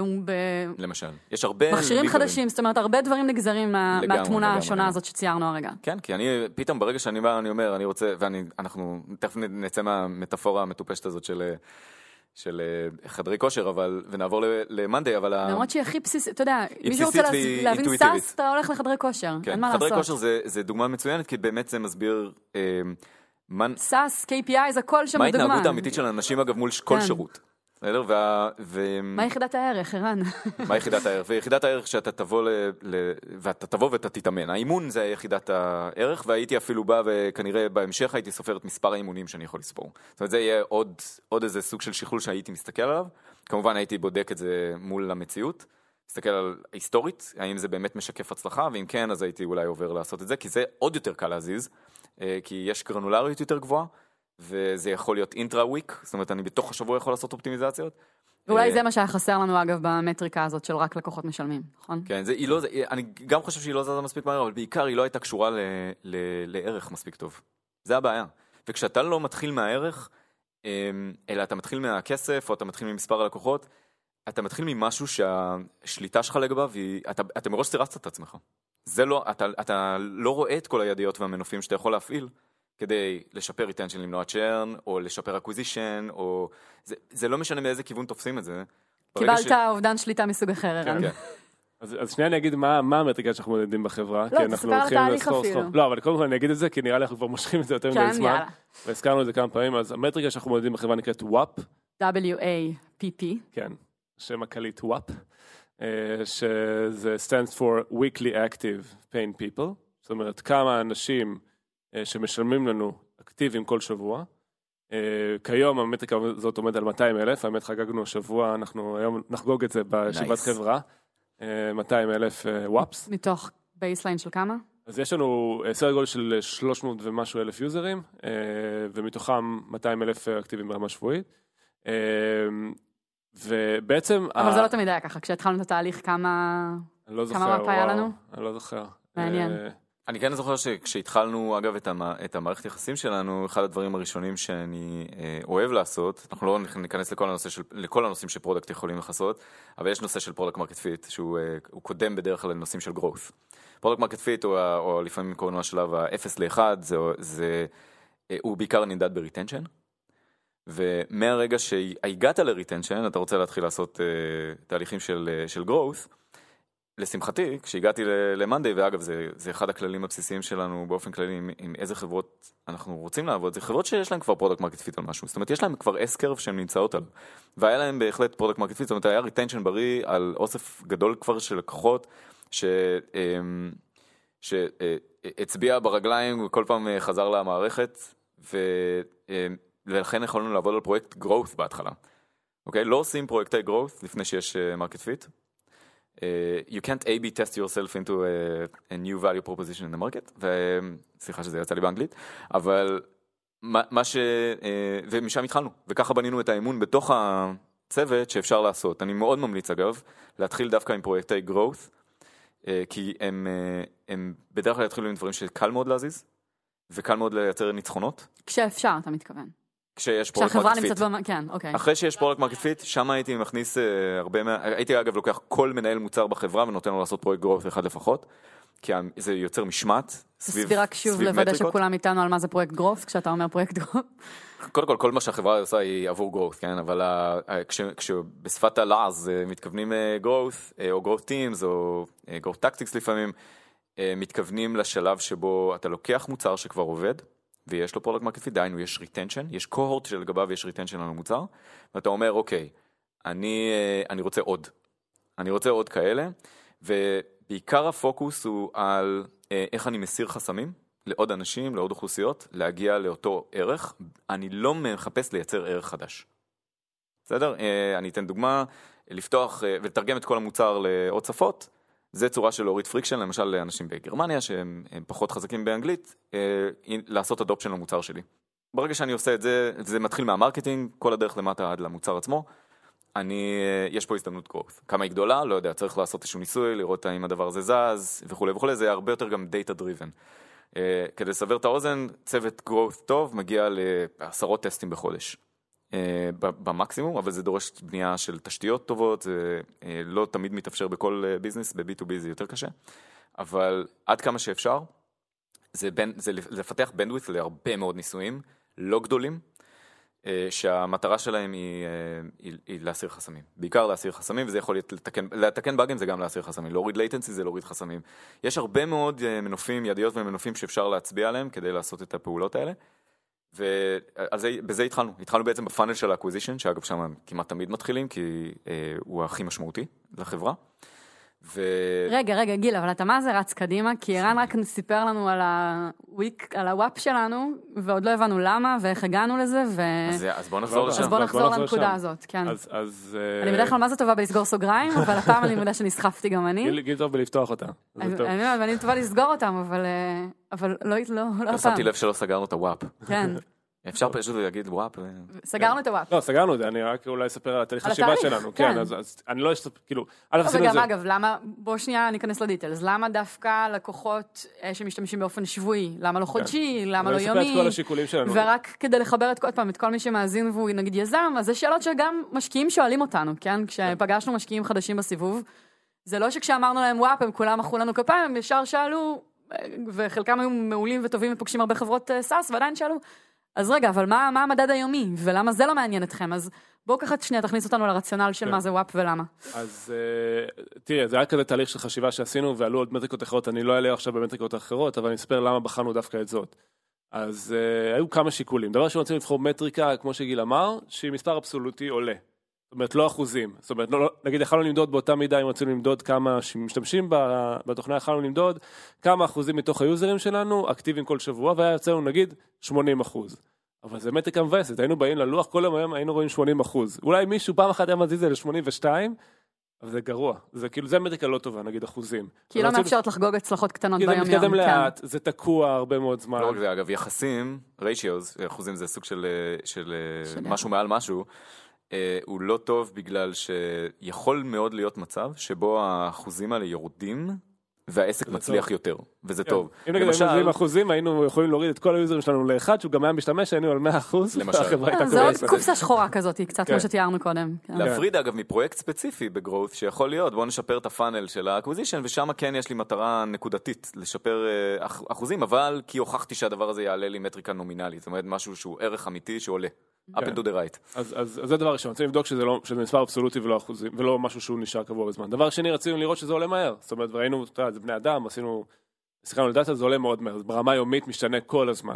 למשל. יש הרבה... מכשירים חדשים, זאת אומרת, הרבה דברים נגזרים מהתמונה השונה הזאת שציירנו הרגע. כן, כי אני פתאום ברגע שאני בא, אני אומר, אני רוצה, ואנחנו תכף נצא מהמטאפורה המטופשת הזאת של חדרי כושר, אבל, ונעבור למנדי, אבל... למרות שהיא הכי בסיסית, אתה יודע, מי שרוצה להבין סאס, אתה הולך לחדרי כושר, אין מה לעשות. חדרי כושר זה דוגמה מצוינת, כי באמת זה מסביר... סאס, KPI, זה הכל שם מדוגמן. מה ההתנהגות האמיתית של אנשים, אגב, מול כל שירות? מה יחידת הערך, ערן? מה יחידת הערך? ויחידת הערך שאתה תבוא ואתה תתאמן. האימון זה יחידת הערך, והייתי אפילו בא, וכנראה בהמשך הייתי סופר את מספר האימונים שאני יכול לספור. זאת אומרת, זה יהיה עוד איזה סוג של שכלול שהייתי מסתכל עליו. כמובן, הייתי בודק את זה מול המציאות. מסתכל על היסטורית, האם זה באמת משקף הצלחה, ואם כן, אז הייתי אולי עובר לעשות את זה, כי זה עוד יותר קל להזיז, כי יש גרנולריות יותר גבוהה, וזה יכול להיות אינטרה-וויק, זאת אומרת, אני בתוך השבוע יכול לעשות אופטימיזציות. ואולי זה מה שהיה חסר לנו, אגב, במטריקה הזאת של רק לקוחות משלמים, נכון? כן, אני גם חושב שהיא לא זזה מספיק מהר, אבל בעיקר היא לא הייתה קשורה לערך מספיק טוב. זה הבעיה. וכשאתה לא מתחיל מהערך, אלא אתה מתחיל מהכסף, או אתה מתחיל ממספר הלקוחות, אתה מתחיל ממשהו שהשליטה שלך לגביו, אתה מראש סירסת את עצמך. זה לא, אתה לא רואה את כל הידיות והמנופים שאתה יכול להפעיל כדי לשפר retention, למנוע churn, או לשפר acquisition, או... זה לא משנה מאיזה כיוון תופסים את זה. קיבלת אובדן שליטה מסוג אחר, ערן. כן, כן. אז שנייה אני אגיד מה המטריקה שאנחנו מודדים בחברה. לא, תספר על תהליך אפילו. לא, אבל קודם כל אני אגיד את זה, כי נראה לי אנחנו כבר מושכים את זה יותר מדי זמן. והזכרנו את זה כמה פעמים, אז המטריקה שאנחנו מודדים בחברה נקראת WAP. W-A-P-P. כן, שם הקליט WAP, שזה stands for Weekly Active Paying People. זאת אומרת, כמה אנשים שמשלמים לנו אקטיבים כל שבוע. כיום המטריקה הזאת עומד על 200,000, האמת חגגנו השבוע, אנחנו היום נחגוג את זה בישיבת חברה. 200,000 וואפס. מתוך בייסליין של כמה? אז יש לנו סדר גודל של 300 ומשהו אלף יוזרים, ומתוכם 200,000 אקטיבים ברמה שבועית. ובעצם... אבל זה לא תמיד היה ככה, כשהתחלנו את התהליך כמה וואפ היה לנו? אני לא זוכר. מעניין. אני כן זוכר שכשהתחלנו, אגב, את המערכת יחסים שלנו, אחד הדברים הראשונים שאני אוהב לעשות, אנחנו לא ניכנס לכל הנושאים שפרודקט יכולים לחסות, אבל יש נושא של פרודקט מרקט פיט, שהוא קודם בדרך כלל לנושאים של growth. פרודקט מרקט פיט, או לפעמים קוראים לו השלב ה-0 ל-1, הוא בעיקר נמדד ב-retension, ומהרגע שהגעת ל-retension, אתה רוצה להתחיל לעשות תהליכים של growth, לשמחתי, כשהגעתי למנדי, ואגב, זה אחד הכללים הבסיסיים שלנו באופן כללי, עם איזה חברות אנחנו רוצים לעבוד, זה חברות שיש להן כבר פרודקט מרקט פיט על משהו. זאת אומרת, יש להן כבר S-curve שהן נמצאות על. והיה להן בהחלט פרודקט מרקט פיט, זאת אומרת, היה ריטנשן בריא על אוסף גדול כבר של לקוחות, שהצביע ברגליים וכל פעם חזר למערכת, ולכן יכולנו לעבוד על פרויקט growth בהתחלה. אוקיי? לא עושים פרויקטי growth לפני שיש מרקט פיט. You can't A-B test yourself into a new value proposition in the market, וסליחה שזה יצא לי באנגלית, אבל ומשם התחלנו, וככה בנינו את האמון בתוך הצוות שאפשר לעשות. אני מאוד ממליץ אגב, להתחיל דווקא עם פרויקטי growth, כי הם בדרך כלל יתחילו עם דברים שקל מאוד להזיז, וקל מאוד לייצר ניצחונות. כשאפשר, אתה מתכוון. כשיש פרודקט מרקט פיט. כן, אוקיי. אחרי שיש פרודקט מרקט פיט, שם הייתי מכניס הייתי אגב לוקח כל מנהל מוצר בחברה ונותן לו לעשות פרויקט growth אחד לפחות, כי זה יוצר משמעת סביב מטריקות. רק שוב לוודא שכולם איתנו על מה זה פרויקט growth, כשאתה אומר פרויקט growth. קודם כל, כל מה שהחברה עושה היא עבור growth, כן? אבל כשבשפת הלעז מתכוונים growth, או growth teams, או growth tactics לפעמים, מתכוונים לשלב שבו אתה לוקח מוצר שכבר עובד, ויש לו פרודקט מרקט פיט, דהיינו יש ריטנשן, יש קוהורט שלגביו יש ריטנשן על המוצר, ואתה אומר, אוקיי, אני רוצה עוד. אני רוצה עוד כאלה, ובעיקר הפוקוס הוא על איך אני מסיר חסמים לעוד אנשים, לעוד אוכלוסיות, להגיע לאותו ערך. אני לא מחפש לייצר ערך חדש. בסדר? אני אתן דוגמה, לפתוח ולתרגם את כל המוצר לעוד שפות, זה צורה של להוריד פריקשן, למשל לאנשים בגרמניה, שהם פחות חזקים באנגלית, לעשות אדופשן למוצר שלי. ברגע שאני עושה את זה, זה מתחיל מהמרקטינג, כל הדרך למטה עד למוצר עצמו, יש פה הזדמנות growth. כמה היא גדולה, לא יודע, צריך לעשות איזשהו ניסוי, לראות האם הדבר הזה זז, וכו' וכו', זה הרבה יותר גם data driven. כדי לסבר את האוזן, צוות growth טוב מגיע לעשרות טסטים בחודש. במקסימום, אבל זה דורש בנייה של תשתיות טובות, זה לא תמיד מתאפשר בכל ביזנס, ב-B2B זה יותר קשה, אבל עד כמה שאפשר, זה לפתח bandwidth להרבה מאוד ניסויים, לא גדולים, שהמטרה שלהם היא להסיר חסמים. בעיקר להסיר חסמים, וזה יכול לתקן באגים זה גם להסיר חסמים, להוריד latency זה להוריד חסמים. יש הרבה מאוד מנופים, ידיות ומנופים שאפשר להצביע עליהם כדי לעשות את הפעולות האלה, ובזה התחלנו בעצם בפאנל של האקוויזישן, שאגב שם כמעט תמיד מתחילים, כי הוא הכי משמעותי לחברה. רגע, גיל, אבל אתה מה זה רץ קדימה? כי ערן רק סיפר לנו על הוואפ שלנו, ועוד לא הבנו למה, ואיך הגענו לזה, אז בוא נחזור לשם. אז בוא נחזור לנקודה הזאת, כן. אני בדרך כלל מה זה טובה בלסגור סוגריים, אבל הפעם אני מודה שנסחפתי גם אני. גיל טוב בלפתוח אותה. אני טובה לסגור אותם, אבל לא הפעם. שמתי לב שלא סגרנו את הוואפ. כן. אפשר פשוט להגיד וואפ. סגרנו את הוואפ. לא, סגרנו את זה, אני רק אולי אספר על תהליך השיבה שלנו. כן, אז אני לא אספר, כאילו... אגב, למה, בוא שנייה ניכנס לדיטלס, למה דווקא לקוחות שמשתמשים באופן שבועי, למה לא חודשי, למה לא יומי? אני אספר את כל השיקולים שלנו. ורק כדי לחבר את כל מי שמאזין והוא נגיד יזם, אז זה שאלות שגם משקיעים שואלים אותנו, כן? כשפגשנו משקיעים חדשים בסיבוב, זה לא שכשאמרנו להם וואפ, הם כולם אחו לנו כפיים, הם ישר שאלו, וחלקם היו מעולים וטובים ופוגשים הרבה חברות סאס, ועדיין שאלו, אז רגע, אבל מה המדד היומי, ולמה זה לא מעניין אתכם? אז בואו ככה שנייה, תכניס אותנו לרציונל של מה זה וואפ ולמה. אז תראה, זה היה כזה תהליך של חשיבה שעשינו, ועלו עוד מטריקות אחרות, אני לא אעלה עכשיו במטריקות אחרות, אבל אני אספר למה בחרנו דווקא את זאת. אז היו כמה שיקולים. דבר ראשון, רצינו לבחור מטריקה, כמו שגיל אמר, שהיא מספר אבסולוטי עולה. זאת אומרת, לא אחוזים. זאת אומרת, נגיד, יכולנו למדוד באותה מידה, אם רצינו למדוד כמה שמשתמשים בתוכנה, יכולנו למדוד כמה אחוזים מתוך היוזרים שלנו, אקטיבים כל שבוע, והיה יוצא לנו, נגיד, 80%. אבל זה מטריקה מבאסת. היינו באים ללוח, כל היום היינו רואים 80%. אולי מישהו פעם אחת היה מזיז ל-82, אבל זה גרוע. זה כאילו, זה מטריקה לא טובה, נגיד אחוזים. כי לא מאפשרת לחגוג הצלחות קטנות ביום יום. זה מתקדם לאט, זה תקוע הרבה מאוד זמן. לא רק זה, אגב, יחסים, ratios, אחוזים זה סוג של משהו מעל משהו, הוא לא טוב בגלל שיכול מאוד להיות מצב שבו האחוזים האלה ירודים, והעסק מצליח יותר, וזה טוב. אם נגיד היינו עוזרים אחוזים, היינו יכולים להוריד את כל היוזרים שלנו לאחד, שהוא גם היה משתמש, היינו על 100%. למשל. זה עוד קופסה שחורה כזאת, קצת כמו שתיארנו קודם. להפריד אגב מפרויקט ספציפי בגרוות, שיכול להיות, בואו נשפר את הפאנל של האקוויזישן, ושם כן יש לי מטרה נקודתית, לשפר אחוזים, אבל כי הוכחתי שהדבר הזה יעלה לי מטריקה נומינלית, זאת אומרת משהו שהוא ערך אמיתי שעולה. up and to the right. אז זה דבר ראשון, רצינו לבדוק שזה מספר אבסולוטי ולא אחוזים, ולא משהו שהוא נשאר קבוע בזמן. דבר שני, רצינו לראות שזה עולה מהר. זאת אומרת, ראינו, זה בני אדם, שיחקנו לדאטה, זה עולה מאוד מהר. ברמה יומית משתנה כל הזמן.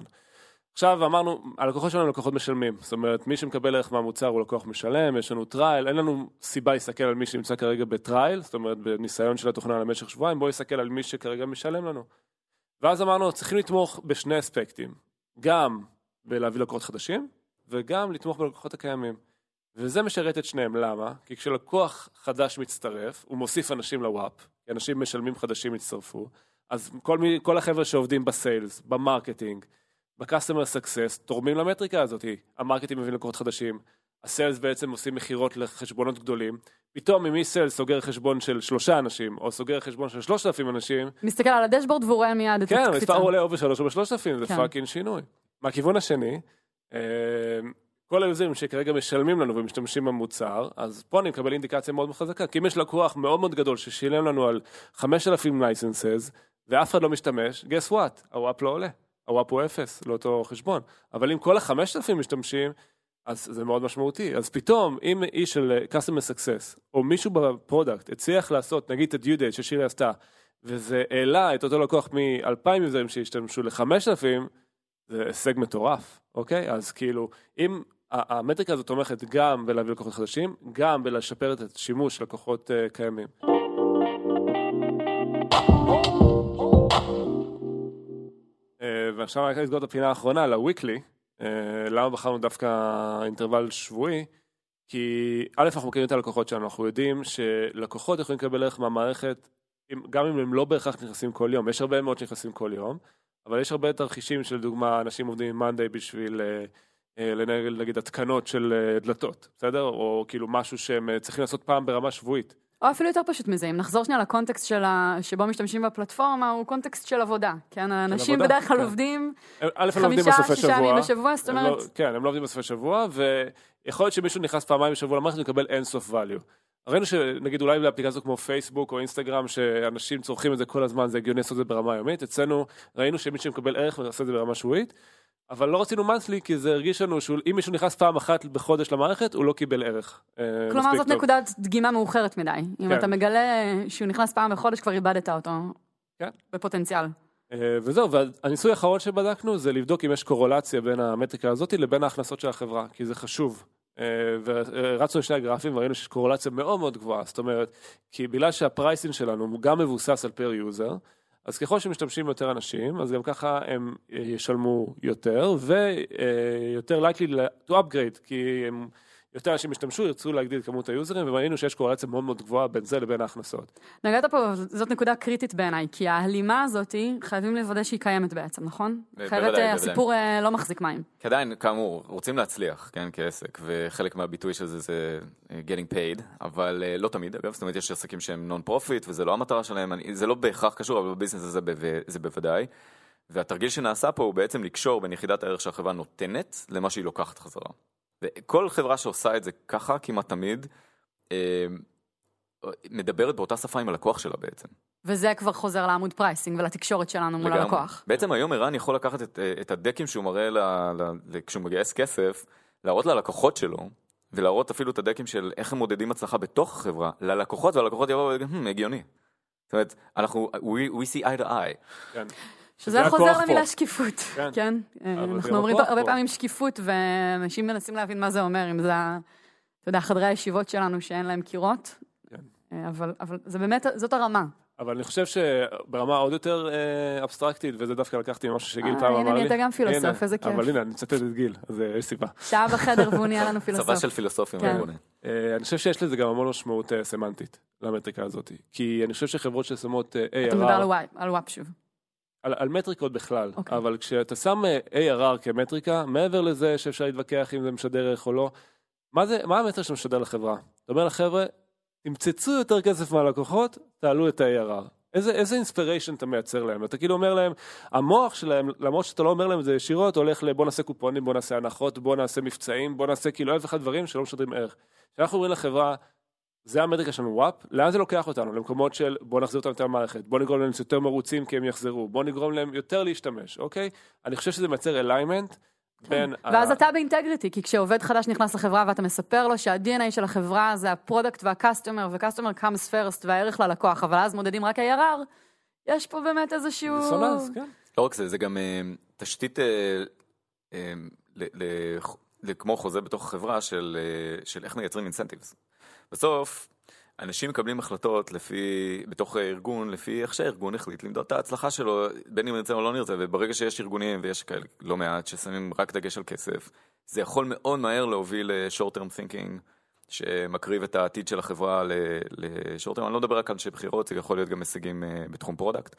עכשיו אמרנו, הלקוחות שלנו הם לקוחות משלמים. זאת אומרת, מי שמקבל ערך מהמוצר הוא לקוח משלם, יש לנו טרייל, אין לנו סיבה להסתכל על מי שנמצא כרגע בטרייל, זאת אומרת, בניסיון של התוכנה למשך שבועיים, בוא נסתכל על מי שכרגע משלם לנו. ואז אמרנו, צריכים לתמוך בשני אספקטים. גם בלהביא לקוחות חדשים, וגם לתמוך בלקוחות הקיימים. וזה משרת את שניהם. למה? כי כשלקוח חדש מצטרף, הוא מוסיף אנשים לוואפ, אנשים משלמים חדשים יצטרפו, אז כל החבר'ה שעובדים בסיילס, במרקטינג, בקסטומר סקסס, תורמים למטריקה הזאת. המרקטינג מביא לקוחות חדשים, הסיילס בעצם עושים מחירות לחשבונות גדולים, פתאום אם מי סיילס סוגר חשבון של 3 אנשים, או סוגר חשבון של 3,000 אנשים, מסתכל על הדשבורד ורואה מיד את הקפיצה. כן, מספר עולה או ב3 או ב3,000, זה פאקינג שינוי. מהכיוון השני, כל היוזרים שכרגע משלמים לנו ומשתמשים במוצר, אז פה אני מקבל אינדיקציה מאוד חזקה, כי אם יש לקוח מאוד מאוד גדול ששילם לנו על 5,000 licenses, ואף אחד לא משתמש, guess what? הוואפ לא עולה, הוואפ הוא 0 לאותו חשבון, אבל אם כל ה-5,000 משתמשים, אז זה מאוד משמעותי. אז פתאום, אם איש של customer success, או מישהו בפרודקט, הצליח לעשות, נגיד את ה-due date ששירי עשתה, וזה העלה את אותו לקוח מ-2,000 יוזרים שהשתמשו ל-5,000, זה הישג מטורף, אוקיי? אז כאילו, אם המטריקה הזאת תומכת גם בלהביא לקוחות חדשים, גם בלשפר את השימוש לקוחות קיימים. ועכשיו אני אקרא לסגור את הפינה האחרונה, ל-weekly, למה בחרנו דווקא אינטרוול שבועי? כי א' אנחנו מכירים את הלקוחות שלנו, אנחנו יודעים שלקוחות יכולים לקבל ערך מהמערכת, גם אם הם לא בהכרח נכנסים כל יום, יש הרבה מאוד שנכנסים כל יום, אבל יש הרבה תרחישים של דוגמה, אנשים עובדים עם Monday בשביל לנהל, נגיד, התקנות של דלתות, בסדר? או כאילו משהו שהם צריכים לעשות פעם ברמה שבועית. או אפילו יותר פשוט מזה, אם נחזור שנייה לקונטקסט שבו משתמשים בפלטפורמה, הוא קונטקסט של עבודה, כן? אנשים בדרך כלל עובדים 5-6 ימים בשבוע, זאת אומרת... כן, הם לא עובדים בסופי שבוע, ויכול להיות שמישהו נכנס פעמיים בשבוע למערכת ונקבל אינסוף value. ראינו שנגיד אולי באפליקציות כמו פייסבוק או אינסטגרם, שאנשים צורכים את זה כל הזמן, זה הגיוני לעשות את זה ברמה יומית. אצלנו ראינו שמי שמקבל ערך ועושה את זה ברמה שבועית, אבל לא רצינו monthly, כי זה הרגיש לנו שאם מישהו נכנס פעם אחת בחודש למערכת, הוא לא קיבל ערך. כלומר, זאת נקודת דגימה מאוחרת מדי. אם אתה מגלה שהוא נכנס פעם בחודש, כבר איבדת אותו בפוטנציאל. וזהו, והניסוי האחרון שבדקנו זה לבדוק אם יש קורולציה בין המטריקה הזאת לבין ההכנסות של החברה, כי זה חשוב. ורצנו לשני הגרפים וראינו שיש קורלציה מאוד מאוד גבוהה, זאת אומרת, כי בגלל שהפרייסינג שלנו גם מבוסס על פר יוזר, אז ככל שמשתמשים יותר אנשים, אז גם ככה הם ישלמו יותר, ויותר likely to upgrade, כי יותר אנשים ישתמשו, ירצו להגדיל כמות היוזרים, וראינו שיש קורלציה מאוד מאוד גבוהה בין זה לבין ההכנסות. נגעת פה, זאת נקודה קריטית בעיניי, כי ההלימה הזאת חייבים לוודא שהיא קיימת בעצם, נכון? אחרת הסיפור לא מחזיק מים. עדיין, כאמור, רוצים להצליח, כן, כעסק, וחלק מהביטוי של זה זה getting paid, אבל לא תמיד, אגב, זאת אומרת, יש עסקים שהם non-profit, וזה לא המטרה שלהם, זה לא בהכרח קשור, אבל בביזנס הזה זה בוודאי. והתרגיל שנעשה פה הוא בעצם לקשור בין יחידת הערך שהחברה נותנת למה שהיא לוקחת חזרה. וכל חברה שעושה את זה ככה, כמעט תמיד, מדברת באותה שפה עם הלקוח שלה בעצם. וזה כבר חוזר לעמוד פרייסינג ולתקשורת שלנו מול הלקוח. בעצם היום ערן יכול לקחת את הדקים שהוא מראה, כשהוא מגייס כסף, להראות ללקוחות שלו, ולהראות אפילו את הדקים של איך הם מודדים הצלחה בתוך החברה, ללקוחות, והלקוחות יבואו הגיוני. זאת אומרת, אנחנו, we see eye to eye. כן. שזה חוזר למילה שקיפות, כן? אנחנו אומרים הרבה פעמים שקיפות, ואנשים מנסים להבין מה זה אומר, אם זה, אתה יודע, חדרי הישיבות שלנו שאין להם קירות, אבל זה באמת, זאת הרמה. אבל אני חושב שברמה עוד יותר אבסטרקטית, וזה דווקא לקחתי ממשהו שגיל פעם אמר לי. הנה, אתה גם פילוסוף, איזה כיף. אבל הנה, אני מצטט את גיל, אז יש סיבה. שעה בחדר והוא נהיה לנו פילוסוף. סבא של פילוסופים. אני חושב שיש לזה גם המון משמעות סמנטית, למטריקה הזאת. כי אני חושב שחברות ששמות ARR... אתה מדבר על WAP שוב. על מטריקות בכלל, אבל כשאתה שם ARR כמטריקה, מעבר לזה שאפשר להתווכח אם זה משדר ערך או לא, מה המטר שמשדר לחברה? אתה אומר לחבר'ה, תמצצו יותר כסף מהלקוחות, תעלו את ה-ARR. איזה אינספיריישן אתה מייצר להם? אתה כאילו אומר להם, המוח שלהם, למרות שאתה לא אומר להם זה ישירות, הולך לבוא נעשה קופונים, בוא נעשה הנחות, בוא נעשה מבצעים, בוא נעשה כאילו אלף אחד דברים שלא משדרים ערך. כשאנחנו אומרים לחברה, זה המטריקה שלנו, וואפ, לאן זה לוקח אותנו? למקומות של בוא נחזיר אותם יותר למערכת, בוא נגרום להם יותר מרוצים כי הם יחזרו, בוא נגרום להם יותר להשתמש, אוקיי? אני חושב שזה מייצר אליימנט ואז אתה באינטגריטי, כי כשעובד חדש נכנס לחברה ואתה מספר לו שה-DNA של החברה זה הפרודקט והקסטומר, וקסטומר comes first והערך ללקוח, אבל אז מודדים רק ה-ARR, יש פה באמת איזשהו... זה סולס, כן. לא רק זה, זה גם תשתית כמו חוזה בתוך החברה של איך מייצרים אינסנטיבס. בסוף, אנשים מקבלים החלטות בתוך הארגון, לפי איך שהארגון החליט למדוד את ההצלחה שלו, בין אם נרצה או לא נרצה, וברגע שיש ארגונים ויש כאלה לא מעט ששמים רק דגש על כסף, זה יכול מאוד מהר להוביל short term thinking, שמקריב את העתיד של החברה לשורט-טרם. אני לא מדבר רק על אנשי בחירות, זה יכול להיות גם הישגים בתחום פרודקט.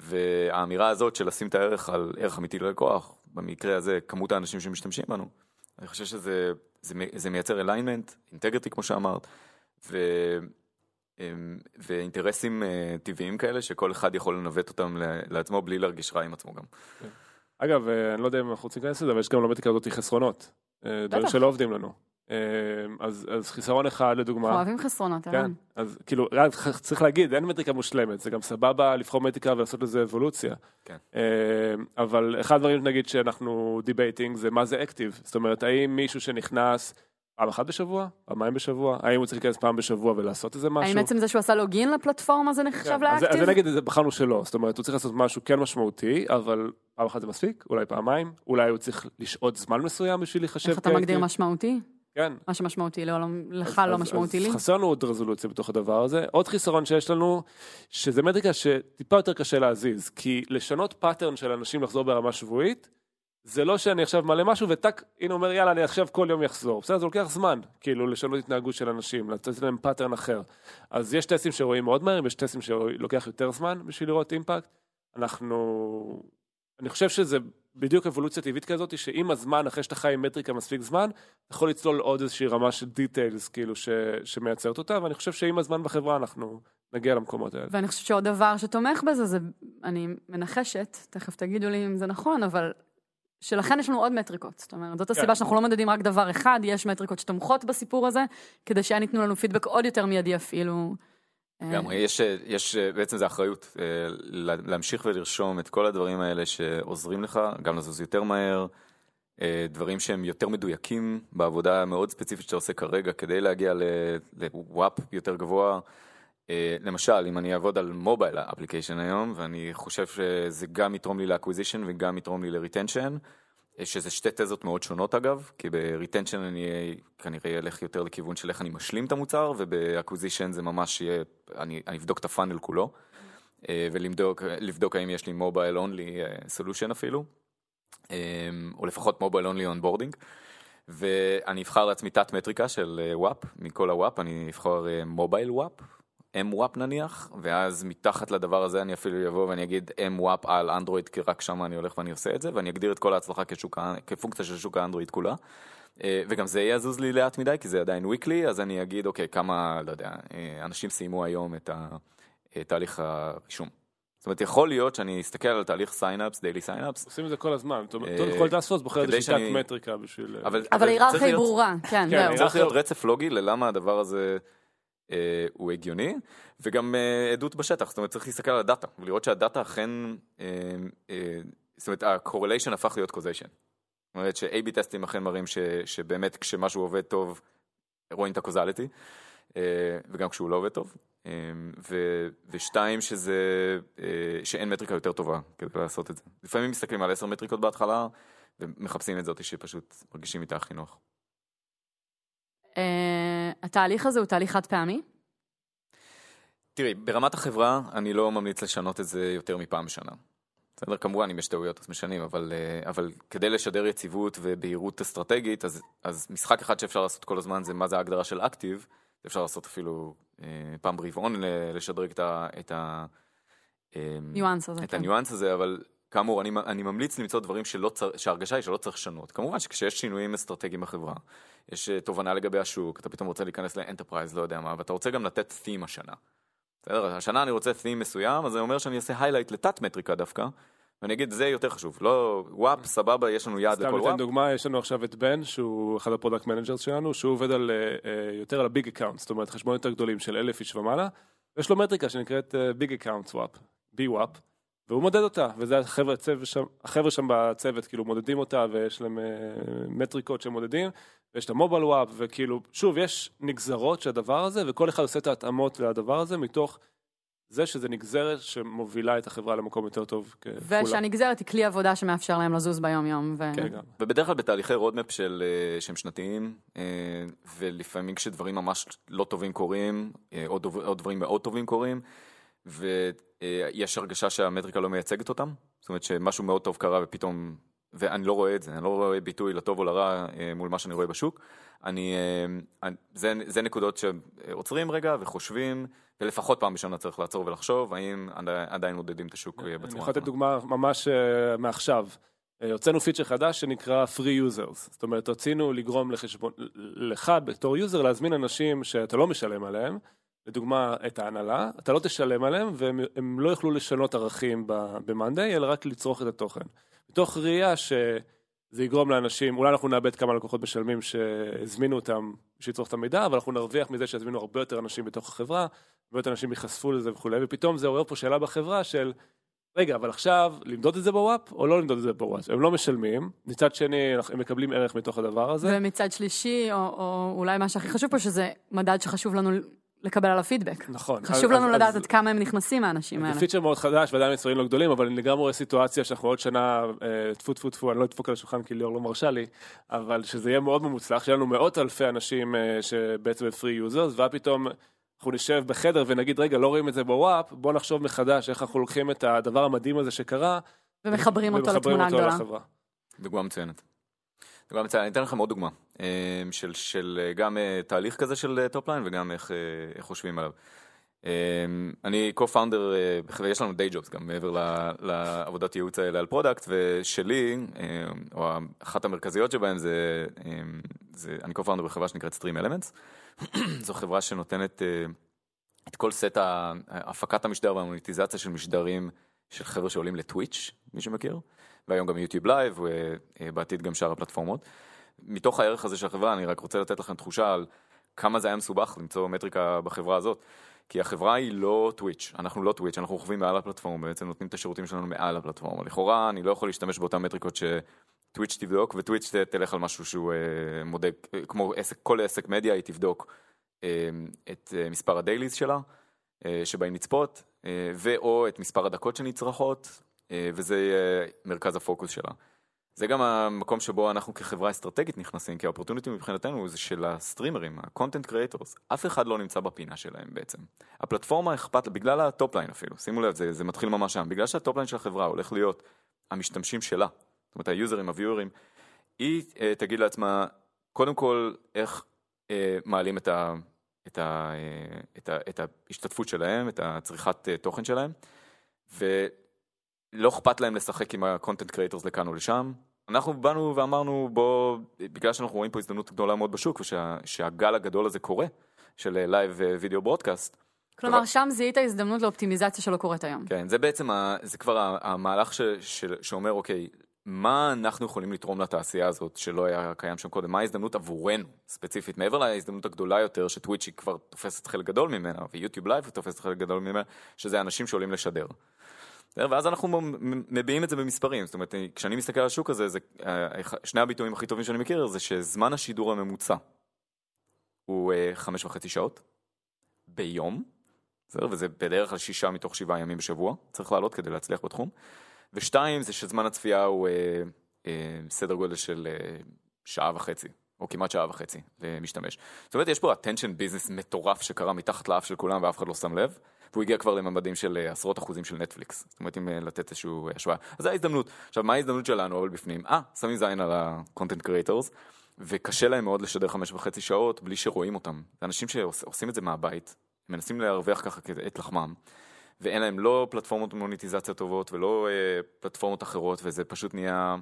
והאמירה הזאת של לשים את הערך על ערך אמיתי ללקוח, במקרה הזה כמות האנשים שמשתמשים בנו, אני חושב שזה מייצר alignment, integrity כמו שאמרת, ואינטרסים טבעיים כאלה שכל אחד יכול לנווט אותם לעצמו בלי להרגיש רע עם עצמו גם. אגב, אני לא יודע אם אנחנו רוצים להיכנס לזה, אבל יש גם למטריקה הזאת חסרונות, דברים שלא עובדים לנו. אז חיסרון אחד לדוגמה. אנחנו אוהבים חסרונות, כן. אז כאילו, צריך להגיד, אין מטריקה מושלמת, זה גם סבבה לבחור מטריקה ולעשות לזה אבולוציה. אבל אחד הדברים נגיד שאנחנו דיבייטינג זה מה זה אקטיב, זאת אומרת, האם מישהו שנכנס פעם אחת בשבוע, פעמיים בשבוע, האם הוא צריך להיכנס פעם בשבוע ולעשות איזה משהו? האם בעצם זה שהוא עשה לוגין לפלטפורמה, זה נחשב לאקטיב? אז נגיד, זה בחרנו שלא, זאת אומרת, הוא צריך לעשות משהו כן משמעותי, אבל פעם אחת זה מספיק, אולי פעמיים, אולי הוא צריך לשעות זמן מסוים בשביל לחשב... איך אתה מגדיר משמעותי? כן. מה שמשמעותי לך לא משמעותי לי? אז חסר לנו עוד רזולוציה בתוך הדבר הזה. עוד חיסרון שיש לנו, שזה מטריקה שטיפה יותר קשה להזיז, כי לשנות פאטרן של אנשים לחזור ברמה שבועית, זה לא שאני עכשיו מעלה משהו, וטק, הנה אומר, יאללה, אני עכשיו כל יום יחזור. בסדר, זה לוקח זמן, כאילו, לשנות התנהגות של אנשים, לתת להם פאטרן אחר. אז יש טסים שרואים מאוד מהר, ויש טסים שלוקח יותר זמן בשביל לראות אימפקט. אני חושב שזה בדיוק אבולוציה טבעית כזאת, שעם הזמן, אחרי שאתה חי עם מטריקה מספיק זמן, אתה יכול לצלול עוד איזושהי רמה של דיטיילס, כאילו, שמייצרת אותה, ואני חושב שעם הזמן בחברה אנחנו נגיע למקומות האלה. ואני חושבת שעוד דבר שתומך בזה, זה, אני מנחשת, תכף תגידו לי אם זה נכון, אבל שלכן יש לנו עוד מטריקות, זאת אומרת, זאת הסיבה שאנחנו לא מדדים רק דבר אחד, יש מטריקות שתומכות בסיפור הזה, כדי שהן ייתנו לנו פידבק עוד יותר מיידי אפילו. גם יש, בעצם זה אחריות, להמשיך ולרשום את כל הדברים האלה שעוזרים לך, גם לזוז יותר מהר, דברים שהם יותר מדויקים בעבודה מאוד ספציפית שאתה עושה כרגע, כדי להגיע לוואפ יותר גבוה. למשל, אם אני אעבוד על מובייל אפליקיישן היום, ואני חושב שזה גם יתרום לי לאקוויזישן וגם יתרום לי לריטנשן, שזה שתי תזות מאוד שונות אגב, כי בריטנשן אני כנראה אלך יותר לכיוון של איך אני משלים את המוצר, ובאקוויזישן זה ממש יהיה, אני אבדוק את הפאנל כולו, ולבדוק האם יש לי מובייל אונלי סולושן אפילו, או לפחות מובייל אונלי אונבורדינג, ואני אבחר לעצמי תת מטריקה של וואפ, מכל הוואפ, אני אבחר מובייל וואפ, M-WAP נניח, ואז מתחת לדבר הזה אני אפילו יבוא ואני אגיד M-WAP על אנדרואיד, כי רק שם אני הולך ואני עושה את זה, ואני אגדיר את כל ההצלחה כפונקציה של שוק האנדרואיד כולה, וגם זה יזוז לי לאט מדי, כי זה עדיין weekly, אז אני אגיד, אוקיי, כמה, לא יודע, אנשים סיימו היום את תהליך הרישום. זאת אומרת, יכול להיות שאני אסתכל על תהליך סיינאפס, דיילי סיינאפס. עושים את זה כל הזמן. כל תעשו, בוחר את שיטת מטריקה בשביל... אבל היררכיה ברורה, כן. צריך להיות רצף לוגי ללמה הדבר הזה הוא הגיוני, וגם עדות בשטח, זאת אומרת, צריך להסתכל על הדאטה, ולראות שהדאטה אכן, זאת אומרת, ה-correlation הפך להיות causation. זאת אומרת, ש-A-B טסטים אכן מראים שבאמת כשמשהו עובד טוב, רואים את ה-causality, וגם כשהוא לא עובד טוב. ושתיים, שאין מטריקה יותר טובה כדי לעשות את זה. לפעמים מסתכלים על 10 מטריקות בהתחלה, ומחפשים את זאת שפשוט מרגישים איתה הכי נוח. התהליך הזה הוא תהליך חד פעמי? תראי, ברמת החברה אני לא ממליץ לשנות את זה יותר מפעם בשנה. בסדר, כמובן אם יש טעויות אז משנים, אבל כדי לשדר יציבות ובהירות אסטרטגית, אז משחק אחד שאפשר לעשות כל הזמן זה מה זה ההגדרה של אקטיב, אפשר לעשות אפילו פעם ברבעון לשדרג את הניואנס הזה, אבל כאמור, אני ממליץ למצוא דברים שההרגשה היא שלא צריך שנות. כמובן שכשיש שינויים אסטרטגיים בחברה, יש תובנה לגבי השוק, אתה פתאום רוצה להיכנס לאנטרפרייז, לא יודע מה, ואתה רוצה גם לתת theme השנה. בסדר, השנה אני רוצה theme מסוים, אז זה אומר שאני אעשה highlight לתת מטריקה דווקא, ואני אגיד, זה יותר חשוב. לא, וואפ, סבבה, יש לנו יעד לכל וואפ. סתם ניתן דוגמה, יש לנו עכשיו את בן, שהוא אחד הפרודקט מנג'רס שלנו, שהוא עובד יותר על הביג אקאונט, זאת אומרת, חשבונות יותר גדולים של 1,000 איש ומעלה, ויש לו מטריקה שנקראת ביג אקאונט וואפ, בי-וואפ, והוא מודד אותה, וזה החבר'ה שם בצוות, כאילו מודדים אותה, ויש להם מטריקות שהם מודדים, ויש את המוביל וואפ, וכאילו, שוב, יש נגזרות של הדבר הזה, וכל אחד עושה את ההתאמות לדבר הזה, מתוך זה שזה נגזרת שמובילה את החברה למקום יותר טוב ככולה. ושהנגזרת היא כלי עבודה שמאפשר להם לזוז ביום-יום. כן, גם. ובדרך כלל בתהליכי רודמפ שהם שנתיים, ולפעמים כשדברים ממש לא טובים קורים, או דברים מאוד טובים קורים, ויש הרגשה שהמטריקה לא מייצגת אותם, זאת אומרת שמשהו מאוד טוב קרה ופתאום, ואני לא רואה את זה, אני לא רואה ביטוי לטוב או לרע מול מה שאני רואה בשוק, זה נקודות שעוצרים רגע וחושבים, ולפחות פעם בשנה צריך לעצור ולחשוב, האם עדיין מודדים את השוק בצורה הזאת. אני יכול לתת דוגמה ממש מעכשיו, הוצאנו פיצ'ר חדש שנקרא Free Users, זאת אומרת, הוצאנו לגרום לך בתור יוזר להזמין אנשים שאתה לא משלם עליהם, לדוגמה, את ההנהלה, אתה לא תשלם עליהם, והם לא יוכלו לשנות ערכים במאנדי, אלא רק לצרוך את התוכן. מתוך ראייה שזה יגרום לאנשים, אולי אנחנו נאבד כמה לקוחות משלמים שהזמינו אותם, שיצרוך את המידע, אבל אנחנו נרוויח מזה שהזמינו הרבה יותר אנשים בתוך החברה, הרבה יותר אנשים ייחשפו לזה וכו', ופתאום זה עורר פה שאלה בחברה של, רגע, אבל עכשיו, למדוד את זה בוואפ, או לא למדוד את זה בוואפ? הם לא משלמים, מצד שני, הם מקבלים ערך מתוך הדבר הזה. ומצד שלישי, או אולי מה שהכי חשוב פה, שזה מדד שחשוב לנו לקבל על הפידבק. נכון. חשוב לנו לדעת עד כמה הם נכנסים, האנשים האלה. זה פיצ'ר מאוד חדש, ועדיין מספרים לא גדולים, אבל אני לגמרי רואה סיטואציה שאנחנו עוד שנה, תפו, אני לא אדפוק על השולחן, כי ליאור לא מרשה לי, אבל שזה יהיה מאוד ממוצלח, שיהיה לנו מאות אלפי אנשים שבעצם פרי יוזרס, ופתאום אנחנו נשב בחדר ונגיד, רגע, לא רואים את זה בוואפ, בוא נחשוב מחדש איך אנחנו לוקחים את הדבר המדהים הזה שקרה, ומחברים אותו לתמונה גדולה. דוגמה מצוינת. אני אתן לכם עוד דוגמה, של גם תהליך כזה של טופליין וגם איך חושבים עליו. אני co-founder, ויש לנו די ג'ובס גם מעבר לעבודת ייעוץ האלה על פרודקט, ושלי, או אחת המרכזיות שבהם זה אני co-founder בחברה שנקראת Stream Elements, זו חברה שנותנת את כל סט הפקת המשדר והמוניטיזציה של משדרים של חבר'ה שעולים לטוויץ', מי שמכיר, והיום גם יוטיוב לייב, ובעתיד גם שאר הפלטפורמות. מתוך הערך הזה של החברה, אני רק רוצה לתת לכם תחושה על כמה זה היה מסובך למצוא מטריקה בחברה הזאת, כי החברה היא לא טוויץ', אנחנו לא טוויץ', אנחנו חווים מעל הפלטפורמה, בעצם נותנים את השירותים שלנו מעל הפלטפורמה. לכאורה, אני לא יכול להשתמש באותן מטריקות שטוויץ' תבדוק, וטוויץ' תלך על משהו שהוא מודד, כמו כל עסק מדיה, היא תבדוק את מספר הדייליז שלה, שבהם נצפות, ואו את מספר הדקות שנצרכות, וזה מרכז הפוקוס שלה. זה גם המקום שבו אנחנו כחברה אסטרטגית נכנסים, כי האופורטוניטי מבחינתנו זה של הסטרימרים, ה-content creators, אף אחד לא נמצא בפינה שלהם בעצם. הפלטפורמה אכפת, בגלל הטופליין אפילו, שימו לב, זה מתחיל ממש שם, בגלל שהטופליין של החברה הולך להיות המשתמשים שלה, זאת אומרת היוזרים, הוויורים, היא תגיד לעצמה, קודם כל, איך מעלים את ההשתתפות שלהם, את הצריכת תוכן שלהם, ולא אכפת להם לשחק עם ה-content creators לכאן או לשם. אנחנו באנו ואמרנו, בגלל שאנחנו רואים פה הזדמנות גדולה מאוד בשוק, ושהגל הגדול הזה קורה, של לייב וידאו ברודקאסט. כלומר, שם זיהית ההזדמנות לאופטימיזציה שלא קורית היום. כן, זה בעצם, זה כבר המהלך שאומר, אוקיי, מה אנחנו יכולים לתרום לתעשייה הזאת שלא היה קיים שם קודם? מה ההזדמנות עבורנו, ספציפית, מעבר להזדמנות הגדולה יותר, שטוויץ' היא כבר תופסת חלק גדול ממנה, ויוטיוב לייב תופסת חלק גדול ממנה, שזה אנשים שעולים לשדר. ואז אנחנו מביאים את זה במספרים. זאת אומרת, כשאני מסתכל על השוק הזה, שני הביטויים הכי טובים שאני מכיר, זה שזמן השידור הממוצע הוא 5.5 שעות ביום, וזה בדרך כלל 6 מתוך 7 ימים בשבוע, צריך לעלות כדי להצליח בתחום. ושתיים, זה שזמן הצפייה הוא סדר גודל של 1.5 שעות, או כמעט 1.5 שעות למשתמש. זאת אומרת, יש פה attention business מטורף שקרה מתחת לאף של כולם ואף אחד לא שם לב, והוא הגיע כבר לממדים של 10% של נטפליקס. זאת אומרת, אם לתת איזשהו השוואה. אז זה ההזדמנות. עכשיו, מה ההזדמנות שלנו? אבל בפנים, שמים זין על ה-content creators, וקשה להם מאוד לשדר 5.5 שעות בלי שרואים אותם. אנשים שעושים את זה מהבית, מנסים להרוויח ככה את לחמם, ואין להם לא פלטפורמות מוניטיזציה טובות, ולא פלטפורמות אחרות, וזה פשוט נהיה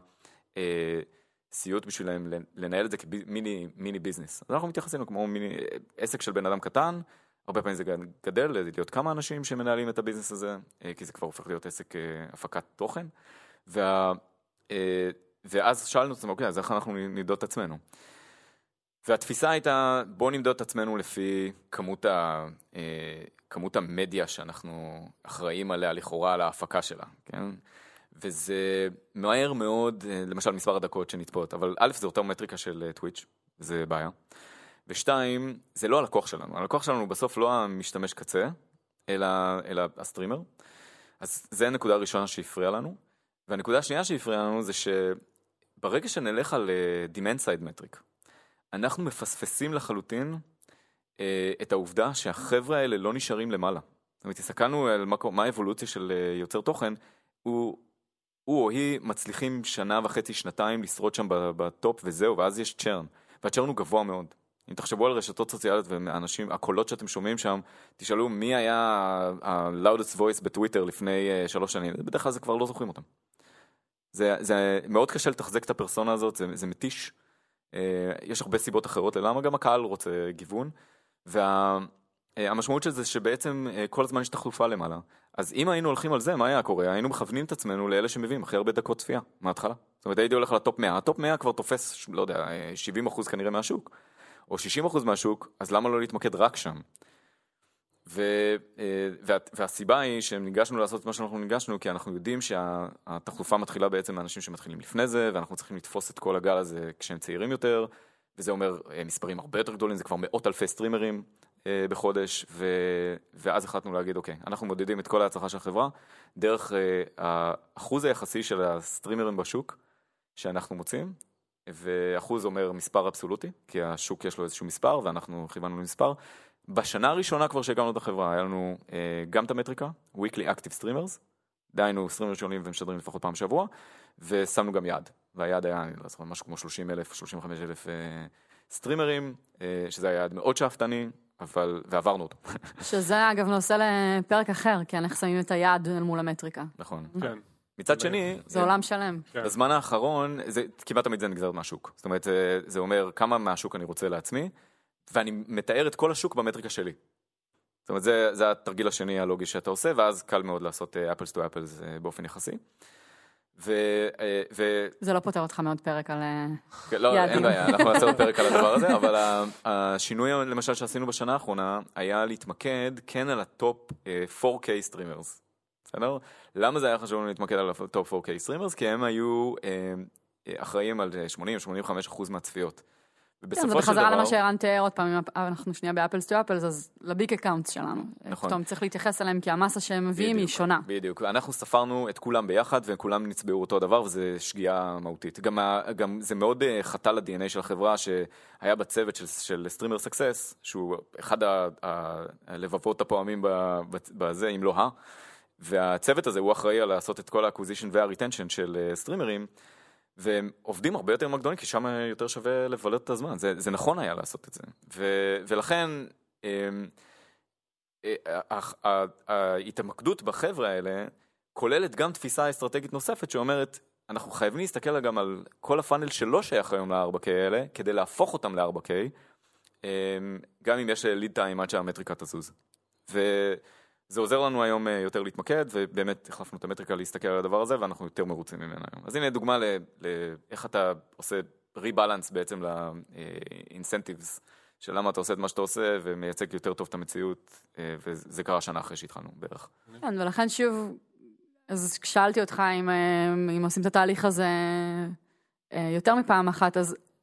סיוט בשבילם לנהל את זה כמיני ביזנס. אז אנחנו מתייחסים כמו מיני, עסק של בן אדם קטן, הרבה פעמים זה גדל, להיות כמה אנשים שמנהלים את הביזנס הזה, כי זה כבר הופך להיות עסק הפקת תוכן, ואז שאלנו את עצמנו, אוקיי, אז איך אנחנו נמדוד את עצמנו? והתפיסה הייתה, בואו נמדוד את עצמנו לפי כמות המדיה שאנחנו אחראים עליה לכאורה על ההפקה שלה, כן? וזה מהר מאוד, למשל מספר הדקות שנצפות, אבל א', זה אותה מטריקה של טוויץ', זה בעיה. ושתיים, זה לא הלקוח שלנו. הלקוח שלנו הוא בסוף לא המשתמש קצה, אלא הסטרימר. אז זה הנקודה הראשונה שהפריעה לנו. והנקודה השנייה שהפריעה לנו זה שברגע שנלך על demand side metric, אנחנו מפספסים לחלוטין את העובדה שהחבר'ה האלה לא נשארים למעלה. זאת אומרת, הסתכלנו על מה האבולוציה של יוצר תוכן, הוא או היא מצליחים 1.5 שנה, 2 שנים לשרוד שם בטופ וזהו, ואז יש צ'רן. והצ'רן הוא גבוה מאוד. אם תחשבו על רשתות סוציאליות ואנשים, הקולות שאתם שומעים שם, תשאלו מי היה ה-loudest voice בטוויטר לפני 3 שנים. בדרך כלל זה כבר לא זוכרים אותם. זה מאוד קשה לתחזק את הפרסונה הזאת, זה מתיש. יש הרבה סיבות אחרות ללמה, גם הקהל רוצה גיוון, והמשמעות של זה שבעצם כל הזמן יש תחלופה למעלה. אז אם היינו הולכים על זה, מה היה קורה? היינו מכוונים את עצמנו לאלה שמביאים הכי הרבה דקות צפייה, מההתחלה. זאת אומרת, הייתי הולך לטופ 100, הטופ 100 כבר תופס, לא יודע, 70% כנראה מהשוק, או 60% מהשוק, אז למה לא להתמקד רק שם? והסיבה היא שניגשנו לעשות מה שאנחנו ניגשנו, כי אנחנו יודעים שהתחלופה מתחילה בעצם מאנשים שמתחילים לפני זה, ואנחנו צריכים לתפוס את כל הגל הזה כשהם צעירים יותר, וזה אומר מספרים הרבה יותר גדולים, זה כבר 100,000 סטרימרים בחודש, ואז החלטנו להגיד, אוקיי, אנחנו מודדים את כל ההצלחה של החברה, דרך האחוז היחסי של הסטרימרים בשוק שאנחנו מוצאים, ואחוז אומר מספר אבסולוטי, כי השוק יש לו איזשהו מספר, ואנחנו חיוונו למספר, בשנה הראשונה כבר שהקמנו את החברה, היה לנו גם את המטריקה, Weekly Active Streamers, דהיינו 20 שונים ומשדרים לפחות פעם שבוע, ושמנו גם יעד, והיעד היה, אני לא זוכר, משהו כמו 30,000, 35,000 סטרימרים, שזה היה יעד מאוד שאפתני, אבל, ועברנו אותו. שזה אגב נושא לפרק אחר, כי אנחנו שמים את היעד מול המטריקה. נכון. כן. מצד שני, זה עולם שלם. בזמן האחרון, כמעט תמיד זה נגזר מהשוק. זאת אומרת, זה אומר כמה מהשוק אני רוצה לעצמי, ואני מתאר את כל השוק במטריקה שלי. זאת אומרת, זה התרגיל השני הלוגי שאתה עושה, ואז קל מאוד לעשות אפלס טו אפלס באופן יחסי. זה לא פותר אותך מאוד פרק על יעדים. לא, אין בעיה, אנחנו נעשה עוד פרק על הדבר הזה, אבל השינוי למשל שעשינו בשנה האחרונה, היה להתמקד כן על הטופ 4K סטרימרס. בסדר? למה זה היה חשוב לנו להתמקד על הטופ 4K סטרימרס? כי הם היו אחראים על 80-85% מהצפיות. כן, זה בחזרה למה שהרן תיאר עוד פעם, אם אנחנו שנייה באפלס טו אפלס, אז לביג אקאונט שלנו. נכון. פתאום צריך להתייחס אליהם, כי המסה שהם מביאים היא שונה. בדיוק, אנחנו ספרנו את כולם ביחד, וכולם נצבעו אותו הדבר, וזה שגיאה מהותית. גם זה מאוד חטא ל-DNA של החברה, שהיה בצוות של סטרימר סקסס, שהוא אחד הלבבות הפועמים בזה, אם לא ה. והצוות הזה הוא אחראי על לעשות את כל האקוויזישן והריטנשן של סטרימרים, והם עובדים הרבה יותר מקדוני, כי שם יותר שווה לבלות את הזמן. זה נכון היה לעשות את זה. ולכן, ההתמקדות בחבר'ה האלה, כוללת גם תפיסה אסטרטגית נוספת, שאומרת, אנחנו חייבים להסתכל גם על כל הפאנל שלא שייך היום ל-4K האלה, כדי להפוך אותם ל-4K, גם אם יש ליד טיים עד שהמטריקה תזוז. זה עוזר לנו היום יותר להתמקד, ובאמת החלפנו את המטריקה להסתכל על הדבר הזה, ואנחנו יותר מרוצים ממנו היום. אז הנה דוגמה לאיך אתה עושה ריבלנס בעצם לאינסנטיבס, של למה אתה עושה את מה שאתה עושה, ומייצג יותר טוב את המציאות, וזה קרה שנה אחרי שהתחלנו בערך. כן, ולכן שוב, אז שאלתי אותך אם עושים את התהליך הזה יותר מפעם אחת,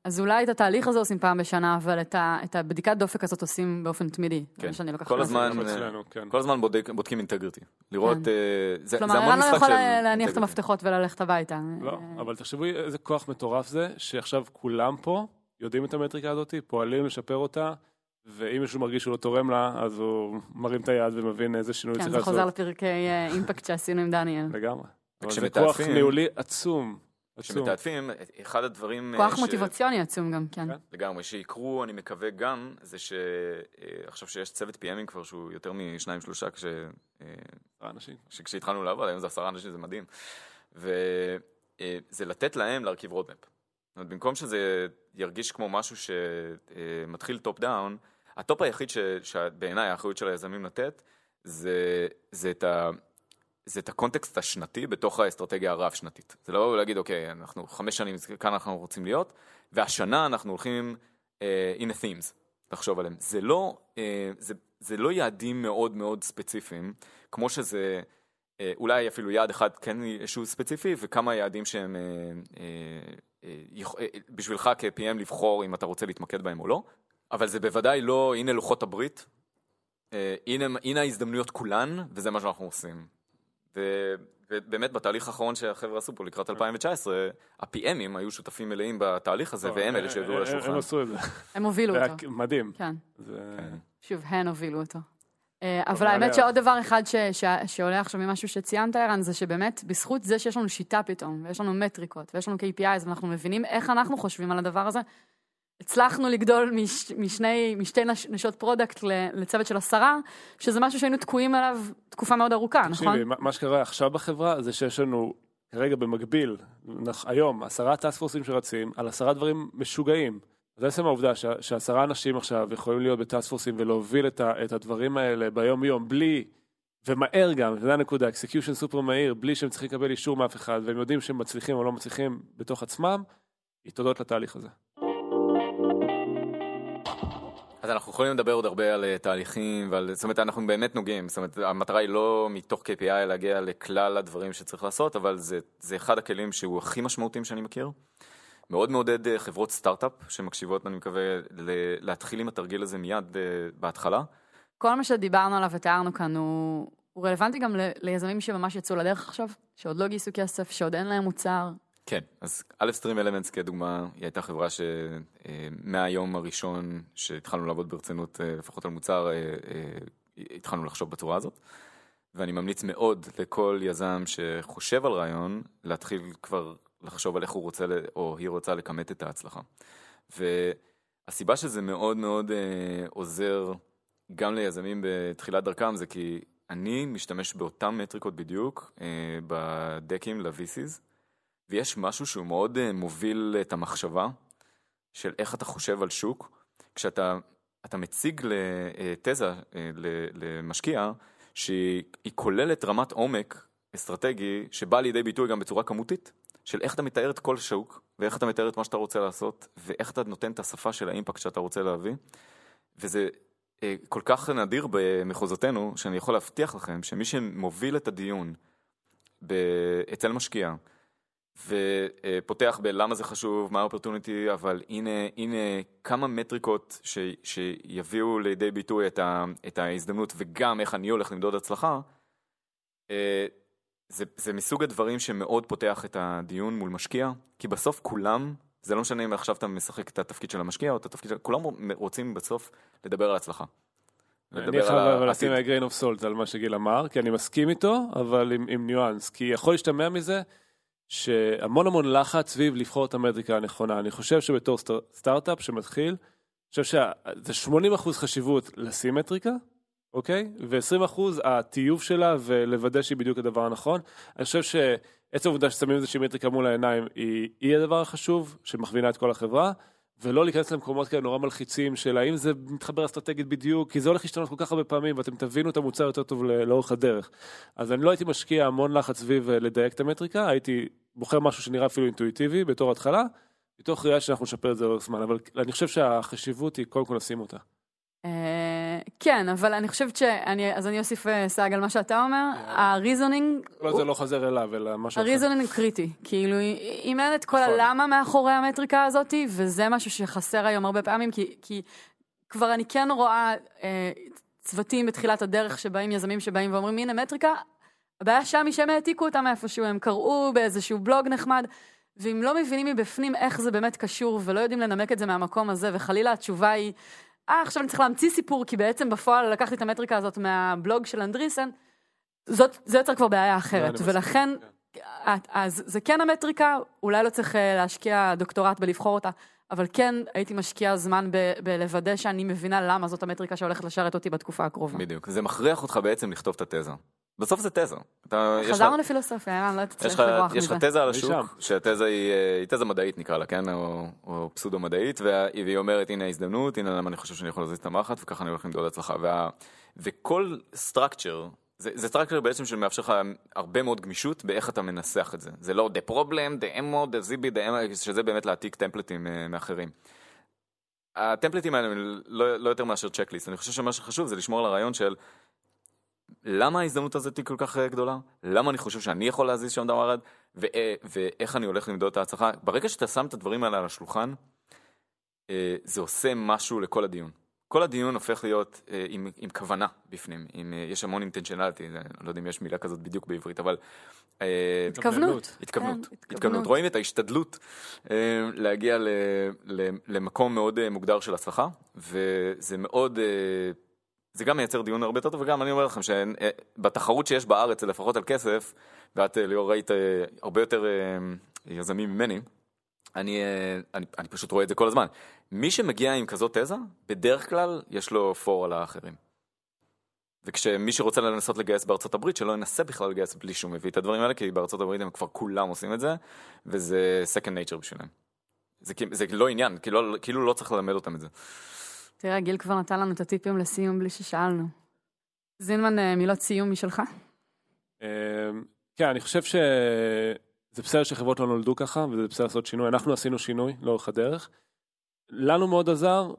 אז אולי את התהליך הזה עושים פעם בשנה, אבל את הבדיקת דופק הזאת עושים באופן תמידי. כן, כל הזמן בודקים אינטגריטי. לראות, זה המון משחק של... כלומר, אני לא יכול להניח את המפתחות וללכת הביתה. לא, אבל תחשבו איזה כוח מטורף זה, שעכשיו כולם פה יודעים את המטריקה הזאת, פועלים לשפר אותה, ואם מישהו מרגיש שהוא לא תורם לה, אז הוא מרים את היד ומבין איזה שינוי צריך לעשות. כן, זה חוזר לפרקי אימפקט שעשינו עם דניאל. לגמרי. אבל זה כוח ניהולי עצום. כשמתעדפים, אחד הדברים... כוח מוטיבציוני עצום גם, כן. לגמרי, שיקרו, אני מקווה גם, זה שעכשיו שיש צוות PM'ים כבר, שהוא יותר מ2-3, כשהתחלנו לעבוד, היום זה 10 אנשים, זה מדהים. וזה לתת להם להרכיב רודמפ. במקום שזה ירגיש כמו משהו שמתחיל טופ דאון, הטופ היחיד שבעיניי האחריות של היזמים לתת, זה את הקונטקסט השנתי בתוך האסטרטגיה הרב שנתית. זה לא להגיד, אוקיי, אנחנו 5 שנים, כאן אנחנו רוצים להיות, והשנה אנחנו הולכים in a themes, לחשוב עליהם. זה לא יעדים מאוד מאוד ספציפיים, כמו שזה... אולי אפילו יעד אחד כן שהוא ספציפי, וכמה יעדים שהם בשבילך כ-PM לבחור אם אתה רוצה להתמקד בהם או לא, אבל זה בוודאי לא, הנה לוחות הברית, הנה ההזדמנויות כולן, וזה מה שאנחנו עושים. ובאמת בתהליך האחרון שהחבר'ה עשו פה לקראת 2019, ה-PM'ים היו שותפים מלאים בתהליך הזה, והם אלה שהביאו לשולחן. הם עשו את זה. הם הובילו אותו. מדהים. כן. שוב, הם הובילו אותו. אבל האמת שעוד דבר אחד שעולה עכשיו ממשהו שציינת, אירן, זה שבאמת בזכות זה שיש לנו שיטה פתאום, ויש לנו מטריקות, ויש לנו KPIs, ואנחנו מבינים איך אנחנו חושבים על הדבר הזה, הצלחנו לגדול משתי נשות פרודקט לצוות של 10, שזה משהו שהיינו תקועים עליו תקופה מאוד ארוכה, נכון? מה שקרה עכשיו בחברה זה שיש לנו כרגע במקביל, היום, 10 טסק פורסים שרצים על 10 דברים משוגעים. זה עשם העובדה ש10 אנשים עכשיו יכולים להיות בטאספורסים ולהוביל את הדברים האלה ביום יום, בלי, ומהר גם, זה הנקודה, אקסקיושן סופר מהיר, בלי שהם צריכים לקבל אישור מאף אחד, והם יודעים שהם מצליחים או לא מצליחים בתוך עצמם, היא תודות לתהליך הזה. אז אנחנו יכולים לדבר עוד הרבה על תהליכים, זאת אומרת, אנחנו באמת נוגעים, זאת אומרת, המטרה היא לא מתוך KPI להגיע לכלל הדברים שצריך לעשות, אבל זה אחד הכלים שהוא הכי משמעותיים שאני מכיר. מאוד מעודד חברות סטארט-אפ שמקשיבות, אני מקווה, להתחיל עם התרגיל הזה מיד בהתחלה. כל מה שדיברנו עליו ותיארנו כאן הוא רלוונטי גם ליזמים שממש יצאו לדרך עכשיו, שעוד לא גייסו כסף, שעוד אין להם מוצר. כן, אז א' סטרים אלמנטס כדוגמה, היא הייתה חברה שמהיום הראשון שהתחלנו לעבוד ברצינות, לפחות על מוצר, התחלנו לחשוב בצורה הזאת. ואני ממליץ מאוד לכל יזם שחושב על רעיון, להתחיל כבר... לחשוב על איך הוא רוצה או היא רוצה לקמת את ההצלחה. והסיבה שזה מאוד מאוד עוזר גם ליזמים בתחילת דרכם, זה כי אני משתמש באותם מטריקות בדיוק בדקים ל-VCs, ויש משהו שהוא מאוד מוביל את המחשבה של איך אתה חושב על שוק, כשאתה מציג לתזה, למשקיע, שהיא כוללת רמת עומק אסטרטגי, שבא לידי ביטוי גם בצורה כמותית, של איך אתה מתאר את כל שוק, ואיך אתה מתאר את מה שאתה רוצה לעשות, ואיך אתה נותן את השפה של האימפקט שאתה רוצה להביא, וזה כל כך נדיר במחוזותינו, שאני יכול להבטיח לכם, שמי שמוביל את הדיון, אצל משקיע, ופותח בלמה זה חשוב, מה האופרטוניטי, אבל הנה כמה מטריקות, שיביאו לידי ביטוי את ההזדמנות, וגם איך אני הולך למדוד הצלחה, זה מסוג הדברים שמאוד פותח את הדיון מול משקיע, כי בסוף כולם, זה לא משנה אם עכשיו אתה משחק את התפקיד של המשקיע או את התפקיד של... כולם רוצים בסוף לדבר על הצלחה. אני חייב לשים גריין אוף סולט על מה שגיל אמר, כי אני מסכים איתו, אבל עם ניואנס, כי יכול להשתמע מזה שהמון המון לחץ סביב לבחור את המטריקה הנכונה. אני חושב שבתור סטארט-אפ שמתחיל, אני חושב שזה 80% חשיבות לשים מטריקה, אוקיי? ו-20% הטיוב שלה ולוודא שהיא בדיוק הדבר הנכון. אני חושב שעצם העובדה ששמים איזושהי מטריקה מול העיניים היא הדבר החשוב שמכווינה את כל החברה, ולא להיכנס למקומות כאלה נורא מלחיצים, של האם זה מתחבר אסטרטגית בדיוק, כי זה הולך להשתנות כל כך הרבה פעמים, ואתם תבינו את המוצר יותר טוב לאורך הדרך. אז אני לא הייתי משקיע המון לחץ סביב לדייק את המטריקה, הייתי בוחר משהו שנראה אפילו אינטואיטיבי בתור התחלה, מתוך ראייה שאנחנו נשפר את זה לאורך זמן, אבל אני חושב שהחשיבות היא קודם כל לשים אותה. כן, אבל אני חושבת אז אני אוסיף סאג על מה שאתה אומר, הריזונינג... זה לא חוזר אליו, אלא מה שאתה... הריזונינג קריטי, כאילו, אם אין את כל הלמה מאחורי המטריקה הזאת, וזה משהו שחסר היום הרבה פעמים, כי כבר אני כן רואה צוותים בתחילת הדרך שבאים, יזמים שבאים ואומרים, הנה מטריקה, הבעיה שם היא שהם העתיקו אותם איפשהו, הם קראו באיזשהו בלוג נחמד, ואם לא מבינים מבפנים איך זה באמת קשור, ולא יודעים לנמק את זה מהמקום הזה, וחלילה התשובה היא, עכשיו אני צריך להמציא סיפור, כי בעצם בפועל לקחתי את המטריקה הזאת מהבלוג של אנדריסן, זה יוצר כבר בעיה אחרת, ולכן, אז זה כן המטריקה, אולי לא צריך להשקיע דוקטורט בלבחור אותה, אבל כן הייתי משקיע זמן בלוודא שאני מבינה למה זאת המטריקה שהולכת לשרת אותי בתקופה הקרובה. בדיוק, זה מכריח אותך בעצם לכתוב את התזה. בסוף זה תזה. חזרנו לפילוסופיה, אני לא תצטרך לברוח מזה. יש לך תזה על השוק, שהתזה היא תזה מדעית נקרא לה, כן? או פסודו מדעית, והיא אומרת, הנה ההזדמנות, הנה למה אני חושב שאני יכול לזיז את המחט, וככה אני הולך למדוד הצלחה. וכל סטרקצ'ר, זה סטרקצ'ר בעצם שמאפשר לך הרבה מאוד גמישות, באיך אתה מנסח את זה. זה לא the problem, the emo, the zibi, the emo, שזה באמת להעתיק טמפלטים מאחרים. הטמפלטים האלה לא יותר מאשר צ'קליסט. אני חושב שמה שחשוב זה לשמור על הרעיון של למה ההזדמנות הזאת היא כל כך גדולה? למה אני חושב שאני יכול להזיז שם דבר עד? ואיך אני הולך למדוד את ההצלחה? ברגע שאתה שם את הדברים האלה על השולחן, זה עושה משהו לכל הדיון. כל הדיון הופך להיות עם כוונה בפנים. יש המון אינטנשנליטי, לא יודע אם יש מילה כזאת בדיוק בעברית, אבל... התכוונות. התכוונות. רואים את ההשתדלות להגיע למקום מאוד מוגדר של הצלחה, וזה מאוד... זה גם מייצר דיון הרבה יותר טוב, וגם אני אומר לכם שבתחרות שיש בארץ, לפחות על כסף, ואת ליאור ראית הרבה יותר יזמים ממני, אני פשוט רואה את זה כל הזמן. מי שמגיע עם כזאת תזה, בדרך כלל יש לו פור על האחרים. וכשמי שרוצה לנסות לגייס בארצות הברית, שלא ינסה בכלל לגייס בלי שום מביא את הדברים האלה, כי בארצות הברית הם כבר כולם עושים את זה, וזה second nature בשבילם. זה לא עניין, כאילו לא צריך ללמד אותם את זה. תראה, גיל כבר נתן לנו את הטיפים לסיום בלי ששאלנו. זינמן, מילות סיום משלך? כן, אני חושב שזה בסדר שחברות לא נולדו ככה, וזה בסדר לעשות שינוי. אנחנו עשינו שינוי לאורך הדרך. לנו מאוד עזר,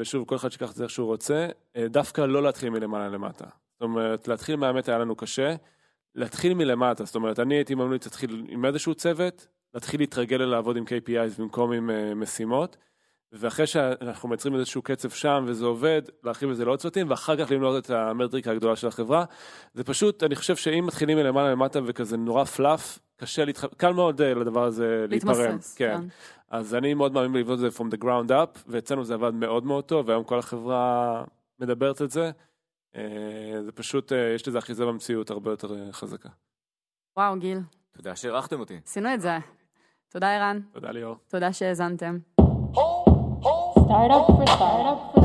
ושוב, כל אחד שיקח את זה איך שהוא רוצה, דווקא לא להתחיל מלמעלה למטה. זאת אומרת, להתחיל מהאמת היה לנו קשה, להתחיל מלמטה. זאת אומרת, אני הייתי ממליץ להתחיל עם איזשהו צוות, להתחיל להתרגל לעבוד עם KPIs במקום עם משימות, ואחרי שאנחנו מייצרים איזשהו קצב שם, וזה עובד, להרחיב את זה לעוד צוותים, ואחר כך למנות את המטריקה הגדולה של החברה. זה פשוט, אני חושב שאם מתחילים מלמעלה למטה, וכזה נורא פלף, קל מאוד לדבר הזה להתפרם. כן. אז אני מאוד מאמין לבנות את זה from the ground up, ואצלנו זה עבד מאוד מאוד טוב, והיום כל החברה מדברת את זה. זה פשוט, יש לזה אחיזה במציאות הרבה יותר חזקה. וואו, גיל. תודה שאירחתם אותי. עשינו את זה. תודה, ערן. תודה, ליאור. תודה שהאזנתם. Startup for startup.